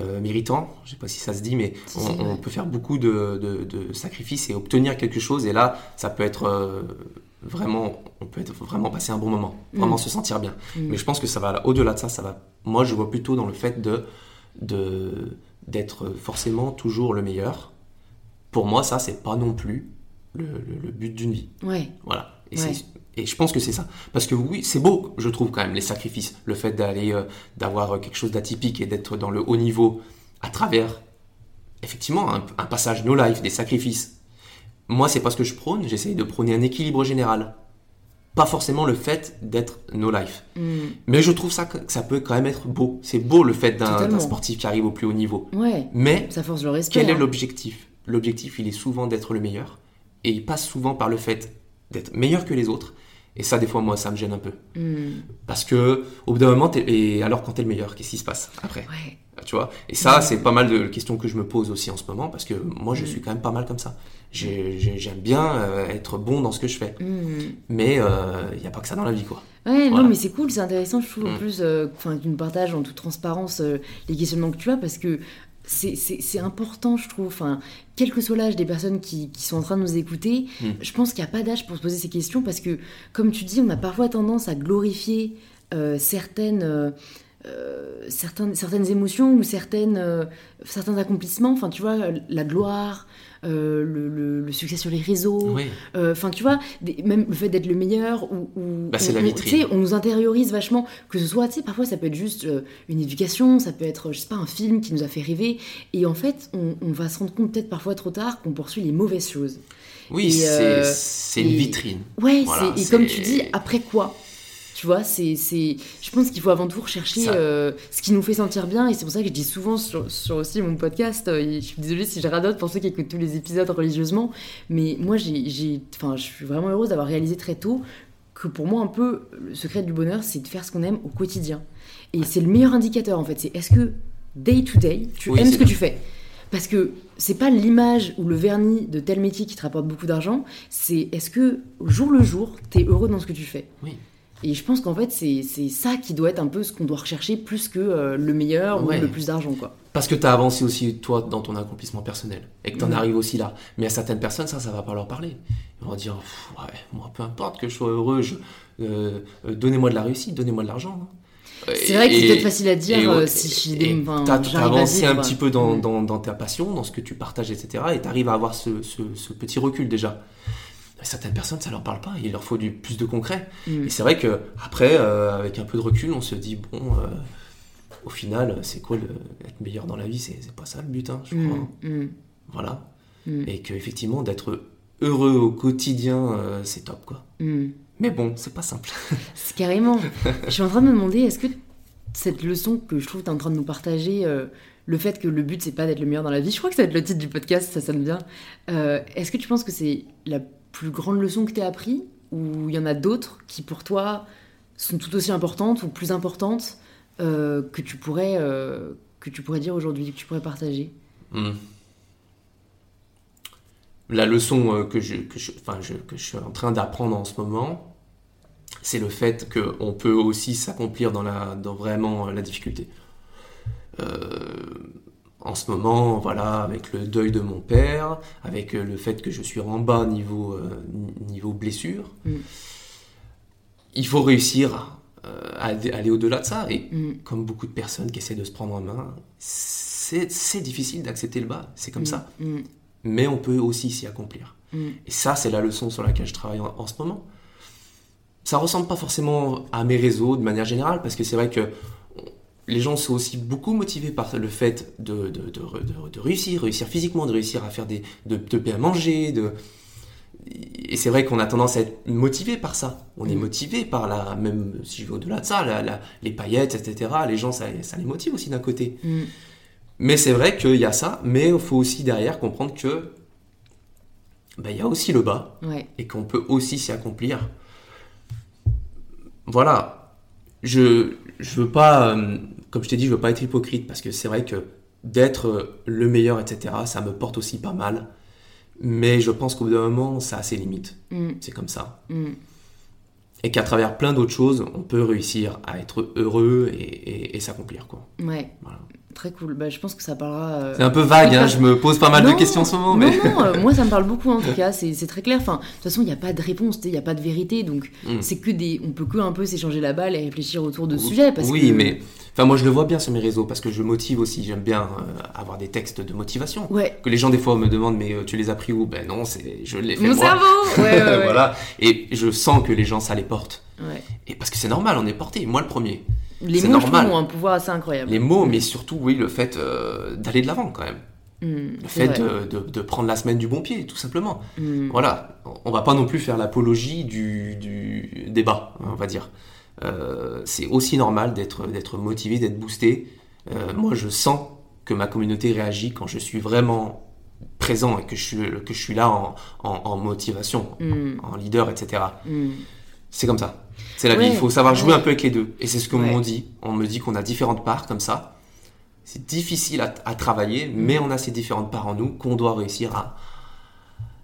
euh, méritants. Je sais pas si ça se dit, mais si, on, si, on ouais. peut faire beaucoup de, de, de sacrifices et obtenir quelque chose. Et là, ça peut être euh, vraiment, on peut être vraiment passer un bon moment, vraiment mmh. se sentir bien. Mmh. Mais je pense que ça va au-delà de ça. Ça va. Moi, je vois plutôt dans le fait de, de d'être forcément toujours le meilleur. Pour moi, ça, c'est pas non plus le, le, le but d'une vie. Ouais. Voilà. Et ouais. c'est Et je pense que c'est ça. Parce que oui, c'est beau, je trouve, quand même, les sacrifices. Le fait d'aller, euh, d'avoir quelque chose d'atypique et d'être dans le haut niveau à travers, effectivement, un, un passage no life, des sacrifices. Moi, c'est pas ce que je prône. J'essaye de prôner un équilibre général. Pas forcément le fait d'être no life. Mm. Mais je trouve ça que ça peut quand même être beau. C'est beau, le fait d'un, d'un sportif qui arrive au plus haut niveau. Ouais, mais ça force le respect, quel hein. est l'objectif ? L'objectif, il est souvent d'être le meilleur. Et il passe souvent par le fait d'être meilleur que les autres. Et ça, des fois, moi, ça me gêne un peu. Mm. Parce que, au bout d'un moment, t'es... et alors quand t'es le meilleur, qu'est-ce qui se passe après ouais. Tu vois ? Et ça, mm. c'est pas mal de questions que je me pose aussi en ce moment, parce que moi, je mm. suis quand même pas mal comme ça. J'ai, j'ai, j'aime bien euh, être bon dans ce que je fais. Mm. Mais il euh, n'y a pas que ça dans la vie, quoi. Ouais, voilà. Non, mais c'est cool, c'est intéressant, je trouve, mm. en plus, enfin, euh, que tu nous partages en toute transparence euh, les questionnements que tu as, parce que c'est, c'est, c'est important, je trouve. Enfin, quel que soit l'âge des personnes qui, qui sont en train de nous écouter, mmh. je pense qu'il n'y a pas d'âge pour se poser ces questions, parce que, comme tu dis, on a parfois tendance à glorifier euh, certaines, euh, certaines, certaines émotions ou certaines, euh, certains accomplissements. Enfin, tu vois, la gloire, euh, le, le, le succès sur les réseaux. Oui. Enfin, euh, tu vois, des, même le fait d'être le meilleur. Ou, ou, bah, c'est on, la vitrine. On nous intériorise vachement. Que ce soit, tu sais, parfois ça peut être juste euh, une éducation, ça peut être, je sais pas, un film qui nous a fait rêver. Et en fait, on, on va se rendre compte peut-être parfois trop tard qu'on poursuit les mauvaises choses. Oui, et, c'est, euh, c'est une et, vitrine. Ouais, voilà, c'est, et c'est... comme tu dis, après quoi ? Tu vois, c'est, c'est... je pense qu'il faut avant tout rechercher euh, ce qui nous fait sentir bien. Et c'est pour ça que je dis souvent sur, sur aussi mon podcast, euh, et je suis désolée si je radote pour ceux qui écoutent tous les épisodes religieusement, mais moi, j'ai, j'ai... Enfin, je suis vraiment heureuse d'avoir réalisé très tôt que pour moi, un peu, le secret du bonheur, c'est de faire ce qu'on aime au quotidien. Et c'est le meilleur indicateur, en fait. C'est est-ce que, day to day, tu oui, aimes ce que bien. Tu fais ? Parce que c'est pas l'image ou le vernis de tel métier qui te rapporte beaucoup d'argent, c'est est-ce que, jour le jour, t'es heureux dans ce que tu fais ? Oui. Et je pense qu'en fait, c'est, c'est ça qui doit être un peu ce qu'on doit rechercher plus que euh, le meilleur ouais. ou le plus d'argent, quoi. Parce que t'as avancé aussi, toi, dans ton accomplissement personnel et que t'en mmh. arrives aussi là. Mais à certaines personnes, ça, ça va pas leur parler. Ils vont dire, ouais, moi, peu importe que je sois heureux, je, euh, euh, donnez-moi de la réussite, donnez-moi de l'argent. Hein. C'est et, vrai que c'est et, peut-être facile à dire et, euh, si et, je enfin, t'as, j'arrive t'as avancé à dire, un petit peu dans, mmh. dans, dans ta passion, dans ce que tu partages, et cetera. Et t'arrives à avoir ce, ce, ce petit recul déjà. Certaines personnes, ça leur parle pas, il leur faut du plus de concret. Mmh. Et c'est vrai que après, euh, avec un peu de recul, on se dit bon, euh, au final, c'est quoi le, être meilleur dans la vie, c'est, c'est pas ça le but, hein, je mmh. crois. Hein. Mmh. Voilà. Mmh. Et que effectivement, d'être heureux au quotidien, euh, c'est top, quoi. Mmh. Mais bon, c'est pas simple. C'est carrément. Je suis en train de me demander, est-ce que cette leçon que je trouve que t'es en train de nous partager. Euh, Le fait que le but, c'est pas d'être le meilleur dans la vie. Je crois que ça va être le titre du podcast, ça sonne bien. Euh, est-ce que tu penses que c'est la plus grande leçon que tu as appris ? Ou il y en a d'autres qui, pour toi, sont tout aussi importantes ou plus importantes euh, que tu pourrais, euh, que tu pourrais dire aujourd'hui, que tu pourrais partager? Mmh. La leçon euh, que, je, que, je, enfin, je, que je suis en train d'apprendre en ce moment, c'est le fait qu'on peut aussi s'accomplir dans, la, dans vraiment la difficulté. Euh, en ce moment, voilà, avec le deuil de mon père, avec le fait que je suis en bas niveau, euh, niveau blessure, mm. il faut réussir euh, à aller au-delà de ça. Et mm. comme beaucoup de personnes qui essaient de se prendre en main, c'est, c'est difficile d'accepter le bas, c'est comme mm. ça. Mm. Mais on peut aussi s'y accomplir. Mm. Et ça, c'est la leçon sur laquelle je travaille en, en ce moment. Ça ne ressemble pas forcément à mes réseaux de manière générale, parce que c'est vrai que les gens sont aussi beaucoup motivés par le fait de, de, de, de, de réussir, réussir physiquement, de réussir à faire des, de, de bien manger. De... Et c'est vrai qu'on a tendance à être motivé par ça. On mmh. est motivé par la, même si je vais au-delà de ça, la, la, les paillettes, et cetera. Les gens, ça, ça les motive aussi d'un côté. Mmh. Mais c'est vrai qu'il y a ça, mais il faut aussi derrière comprendre que ben, il y a aussi le bas ouais. et qu'on peut aussi s'y accomplir. Voilà. Je... Je veux pas, euh, comme je t'ai dit, je veux pas être hypocrite parce que c'est vrai que d'être le meilleur, et cetera, ça me porte aussi pas mal. Mais je pense qu'au bout d'un moment, ça a ses limites. Mm. C'est comme ça. Mm. Et qu'à travers plein d'autres choses, on peut réussir à être heureux et, et, et s'accomplir, quoi. Ouais. Voilà. Très cool. Bah, je pense que ça parlera. Euh... C'est un peu vague, enfin, hein. Je me pose pas mal non, de questions en ce moment. Non, mais... non, euh, moi ça me parle beaucoup en tout cas. C'est, c'est très clair. Enfin, de toute façon, il n'y a pas de réponse, il n'y a pas de vérité. Donc, mm. c'est que des. On peut que un peu s'échanger la balle et réfléchir autour de ce sujet. Parce oui, que... mais. Enfin, moi je le vois bien sur mes réseaux parce que je motive aussi. J'aime bien euh, avoir des textes de motivation. Ouais. Que les gens des fois me demandent, mais tu les as pris où? Ben non, c'est. Je l'ai fait. Mon cerveau. Ouais, ouais, ouais. Voilà. Et je sens que les gens ça les porte. Ouais. Et parce que c'est normal, on est porté. Moi le premier. Les c'est mots, normal. Je trouve, ont un pouvoir assez incroyable. Les mots, mais surtout, oui, le fait euh, d'aller de l'avant, quand même. Mmh, le fait de, de, de prendre la semaine du bon pied, tout simplement. Mmh. Voilà. On va pas non plus faire l'apologie du, du débat, on va dire. Euh, c'est aussi normal d'être, d'être motivé, d'être boosté. Euh, moi, je sens que ma communauté réagit quand je suis vraiment présent et que je suis, que je suis là en, en, en motivation, mmh. en leader, et cetera. Mmh. C'est comme ça. C'est la ouais, vie, il faut savoir jouer ouais. un peu avec les deux. Et c'est ce que ouais. m'on dit. On me dit qu'on a différentes parts comme ça. C'est difficile à, à travailler, mais on a ces différentes parts en nous qu'on doit réussir à,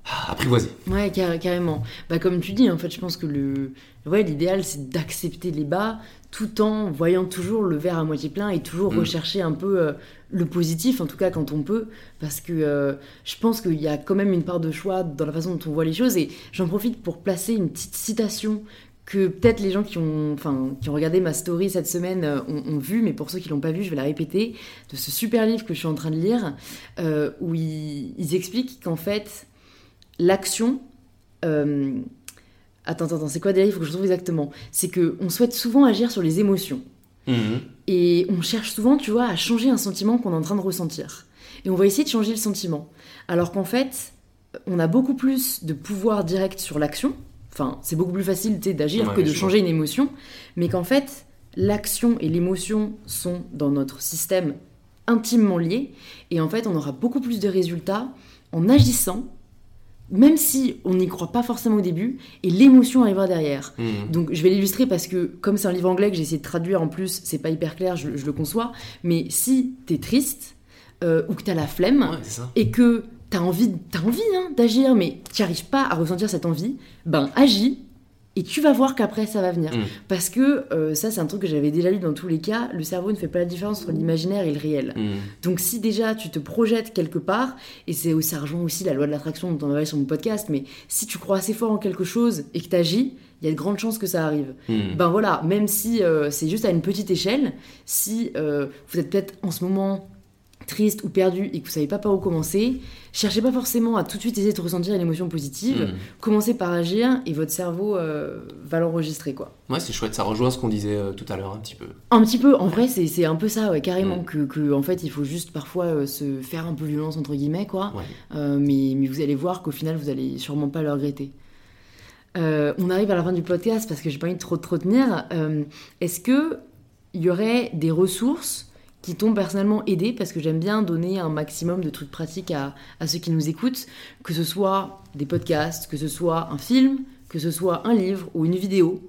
à apprivoiser. Ouais, car, carrément. Bah, comme tu dis, en fait, je pense que le, ouais, l'idéal, c'est d'accepter les bas tout en voyant toujours le verre à moitié plein et toujours mmh. rechercher un peu euh, le positif, en tout cas quand on peut. Parce que euh, je pense qu'il y a quand même une part de choix dans la façon dont on voit les choses. Et j'en profite pour placer une petite citation que peut-être les gens qui ont, enfin, qui ont regardé ma story cette semaine euh, ont, ont vu, mais pour ceux qui l'ont pas vu, je vais la répéter, de ce super livre que je suis en train de lire, euh, où ils, ils expliquent qu'en fait, l'action... Euh, attends, attends, c'est quoi déjà? Il faut que je trouve exactement. C'est qu'on souhaite souvent agir sur les émotions. Mmh. Et on cherche souvent, tu vois, à changer un sentiment qu'on est en train de ressentir. Et on va essayer de changer le sentiment. Alors qu'en fait, on a beaucoup plus de pouvoir direct sur l'action. Enfin, c'est beaucoup plus facile d'agir ouais, que de changer une émotion, mais qu'en fait, l'action et l'émotion sont dans notre système intimement liés, et en fait, on aura beaucoup plus de résultats en agissant, même si on n'y croit pas forcément au début, et l'émotion arrivera derrière. Mmh. Donc, je vais l'illustrer parce que, comme c'est un livre anglais que j'ai essayé de traduire en plus, c'est pas hyper clair, je, je le conçois, mais si t'es triste, euh, ou que t'as la flemme, ouais, et que... T'as envie, t'as envie hein, d'agir, mais t'y arrives pas à ressentir cette envie, ben agis et tu vas voir qu'après ça va venir. Mmh. Parce que euh, ça, c'est un truc que j'avais déjà lu dans tous les cas, le cerveau ne fait pas la différence entre l'imaginaire et le réel. Mmh. Donc si déjà tu te projettes quelque part, et c'est, ça rejoint aussi la loi de l'attraction dont on avait sur mon podcast, mais si tu crois assez fort en quelque chose et que t'agis, il y a de grandes chances que ça arrive. Mmh. Ben voilà, même si euh, c'est juste à une petite échelle, si euh, vous êtes peut-être en ce moment... triste ou perdu et que vous savez pas par où commencer, cherchez pas forcément à tout de suite essayer de ressentir une émotion positive, mmh. commencez par agir et votre cerveau euh, va l'enregistrer, quoi. Ouais, c'est chouette, ça rejoint ce qu'on disait euh, tout à l'heure un petit peu. Un petit peu, en vrai c'est, c'est un peu ça, ouais, carrément, mmh. que, que en fait il faut juste parfois euh, se faire un peu violence entre guillemets, quoi, ouais. euh, mais, mais vous allez voir qu'au final vous allez sûrement pas le regretter. Euh, on arrive à la fin du podcast parce que j'ai pas envie de trop trop tenir, euh, est-ce que il y aurait des ressources qui t'ont personnellement aidé, parce que j'aime bien donner un maximum de trucs pratiques à, à ceux qui nous écoutent, que ce soit des podcasts, que ce soit un film, que ce soit un livre ou une vidéo.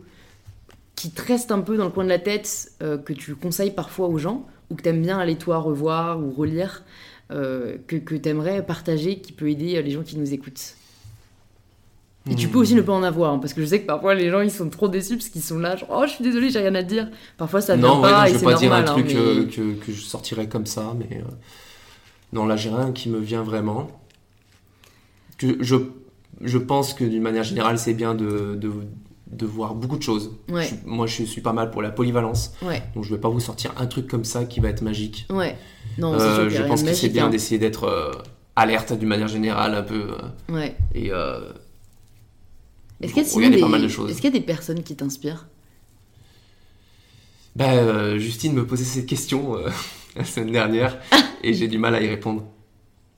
qui te restent un peu dans le coin de la tête, euh, que tu conseilles parfois aux gens, ou que t'aimes bien aller toi revoir ou relire, euh, que, que t'aimerais partager, qui peut aider les gens qui nous écoutent? Et mmh. tu peux aussi ne pas en avoir, hein, parce que je sais que parfois les gens ils sont trop déçus parce qu'ils sont là, genre oh je suis désolé j'ai rien à te dire. Parfois ça vient non, pas ouais, non, et c'est normal. Non, je vais pas normal, dire un hein, truc mais... euh, que, que je sortirais comme ça, mais euh... non là j'ai rien qui me vient vraiment. Que je je pense que d'une manière générale c'est bien de de, de voir beaucoup de choses. Ouais. Je, moi je suis pas mal pour la polyvalence, ouais. donc je vais pas vous sortir un truc comme ça qui va être magique. Ouais. Non, c'est euh, sûr je pense que c'est bien hein. d'essayer d'être euh, alerte d'une manière générale un peu. Euh, ouais. Et euh, Est-ce qu'il, y a des, pas mal de choses. Est-ce qu'il y a des personnes qui t'inspirent? Ben, euh, Justine me posait cette question euh, la semaine dernière et j'ai du mal à y répondre.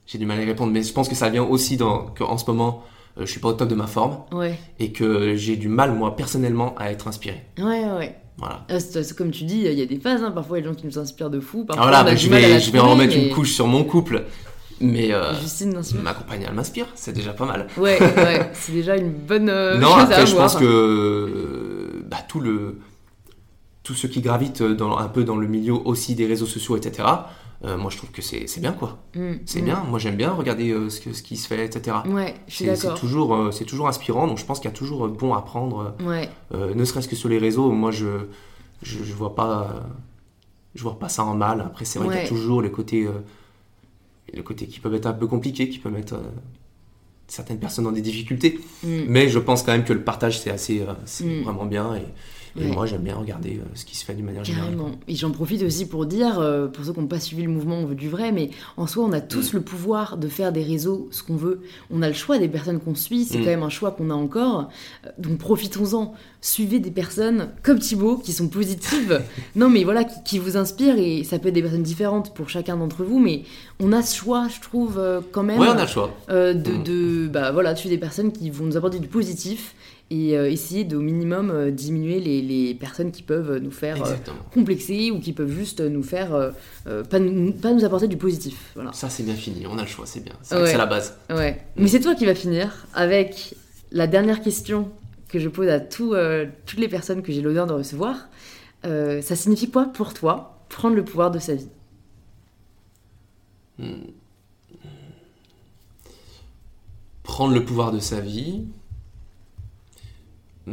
J'ai du mal à y répondre, mais je pense que ça vient aussi dans, qu'en ce moment, euh, je suis pas au top de ma forme ouais. et que j'ai du mal, moi, personnellement, à être inspiré. Ouais, ouais. Voilà. Euh, c'est, c'est, comme tu dis, il y a des phases, hein, parfois il y a des gens qui nous inspirent de fou. Parfois, voilà, on a ben, du je vais, mal à la je vais en remettre mais... une couche sur mon couple. Mais euh, ma compagne, elle m'inspire, c'est déjà pas mal. Ouais, ouais, c'est déjà une bonne euh, non, chose après, à avoir. Non, je pense que euh, bah, tout le, tout ce qui gravite dans, un peu dans le milieu aussi des réseaux sociaux, et cetera. Euh, moi, je trouve que c'est, c'est bien, quoi. Mmh, c'est mmh. bien. Moi, j'aime bien regarder euh, ce, que, ce qui se fait, et cetera. Ouais, je suis c'est, d'accord. C'est toujours, euh, c'est toujours inspirant, donc je pense qu'il y a toujours bon à prendre. Ouais. Euh, ne serait-ce que sur les réseaux, moi, je, je, je vois pas, euh, je vois pas ça en mal. Après, c'est vrai ouais. qu'il y a toujours le côté... Euh, le côté qui peut être un peu compliqué, qui peut mettre euh, certaines personnes dans des difficultés. Mm. Mais je pense quand même que le partage, c'est, assez, euh, c'est mm. vraiment bien. Et, et ouais. moi, j'aime bien regarder euh, ce qui se fait d'une manière générale. Carrément. Et j'en profite aussi pour dire, euh, pour ceux qui n'ont pas suivi le mouvement On veut du vrai, mais en soi, on a tous mm. le pouvoir de faire des réseaux ce qu'on veut. On a le choix des personnes qu'on suit. C'est mm. quand même un choix qu'on a encore. Donc, profitons-en. Suivez des personnes comme Thibault, qui sont positives. non, mais voilà, qui, qui vous inspirent. Et ça peut être des personnes différentes pour chacun d'entre vous, mais... On a ce choix, je trouve, euh, quand même. Oui, on a le choix. Euh, de, de, bah, voilà, tu es des personnes qui vont nous apporter du positif et euh, essayer d'au minimum euh, diminuer les, les personnes qui peuvent nous faire euh, complexer ou qui peuvent juste nous faire euh, pas, nous, pas nous apporter du positif. Voilà. Ça, c'est bien fini. On a le choix, c'est bien. C'est, ouais. c'est la base. Ouais. Mmh. Mais c'est toi qui vas finir avec la dernière question que je pose à tout, euh, toutes les personnes que j'ai l'honneur de recevoir. Euh, ça signifie quoi pour toi, prendre le pouvoir de sa vie ? Prendre le pouvoir de sa vie, je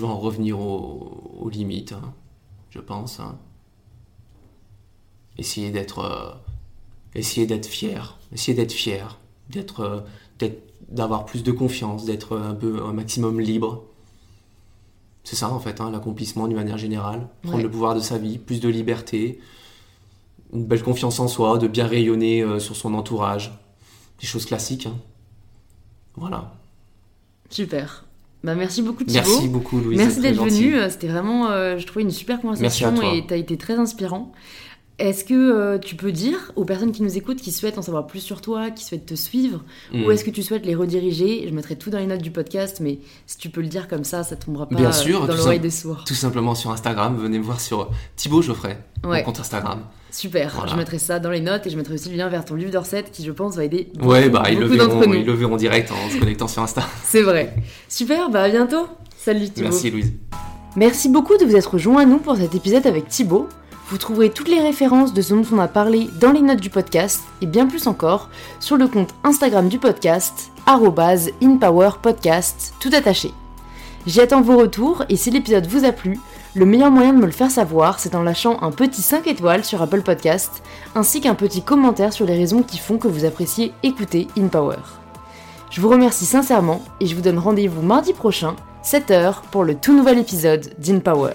vais en revenir aux, aux limites, hein, je pense. Hein. Essayer d'être, euh, essayer d'être fier, essayer d'être fier, d'être, euh, d'être, d'avoir plus de confiance, d'être un peu un maximum libre. C'est ça en fait, hein, l'accomplissement d'une manière générale. Prendre ouais. le pouvoir de sa vie, plus de liberté. Une belle confiance en soi, de bien rayonner euh, sur son entourage. Des choses classiques. Hein. Voilà. Super. Bah, merci beaucoup, Thibault. Merci beaucoup, Louise. Merci d'être venu. C'était vraiment, euh, je trouvais, une super conversation et tu as été très inspirant. Est-ce que euh, tu peux dire aux personnes qui nous écoutent, qui souhaitent en savoir plus sur toi, qui souhaitent te suivre, mmh. ou est-ce que tu souhaites les rediriger ? Je mettrai tout dans les notes du podcast, mais si tu peux le dire comme ça, ça tombera pas Bien sûr, dans l'oreille sim- des sourds. Tout simplement sur Instagram, venez me voir sur Thibault Geoffray, ouais. mon compte Instagram. Super, voilà. Je mettrai ça dans les notes et je mettrai aussi le lien vers ton livre de recettes qui, je pense, va aider beaucoup, ouais, bah, beaucoup ils le verront, d'entre nous. Ils le verront direct en se connectant sur Insta. C'est vrai. Super, bah à bientôt. Salut Thibault. Merci Louise. Merci beaucoup de vous être rejoints à nous pour cet épisode avec Thibault. Vous trouverez toutes les références de ce dont on a parlé dans les notes du podcast et bien plus encore sur le compte Instagram du podcast arobase inpowerpodcast tout attaché. J'attends vos retours et si l'épisode vous a plu, le meilleur moyen de me le faire savoir, c'est en lâchant un petit cinq étoiles sur Apple Podcast ainsi qu'un petit commentaire sur les raisons qui font que vous appréciez écouter InPower. Je vous remercie sincèrement et je vous donne rendez-vous mardi prochain, sept heures, pour le tout nouvel épisode d'InPower.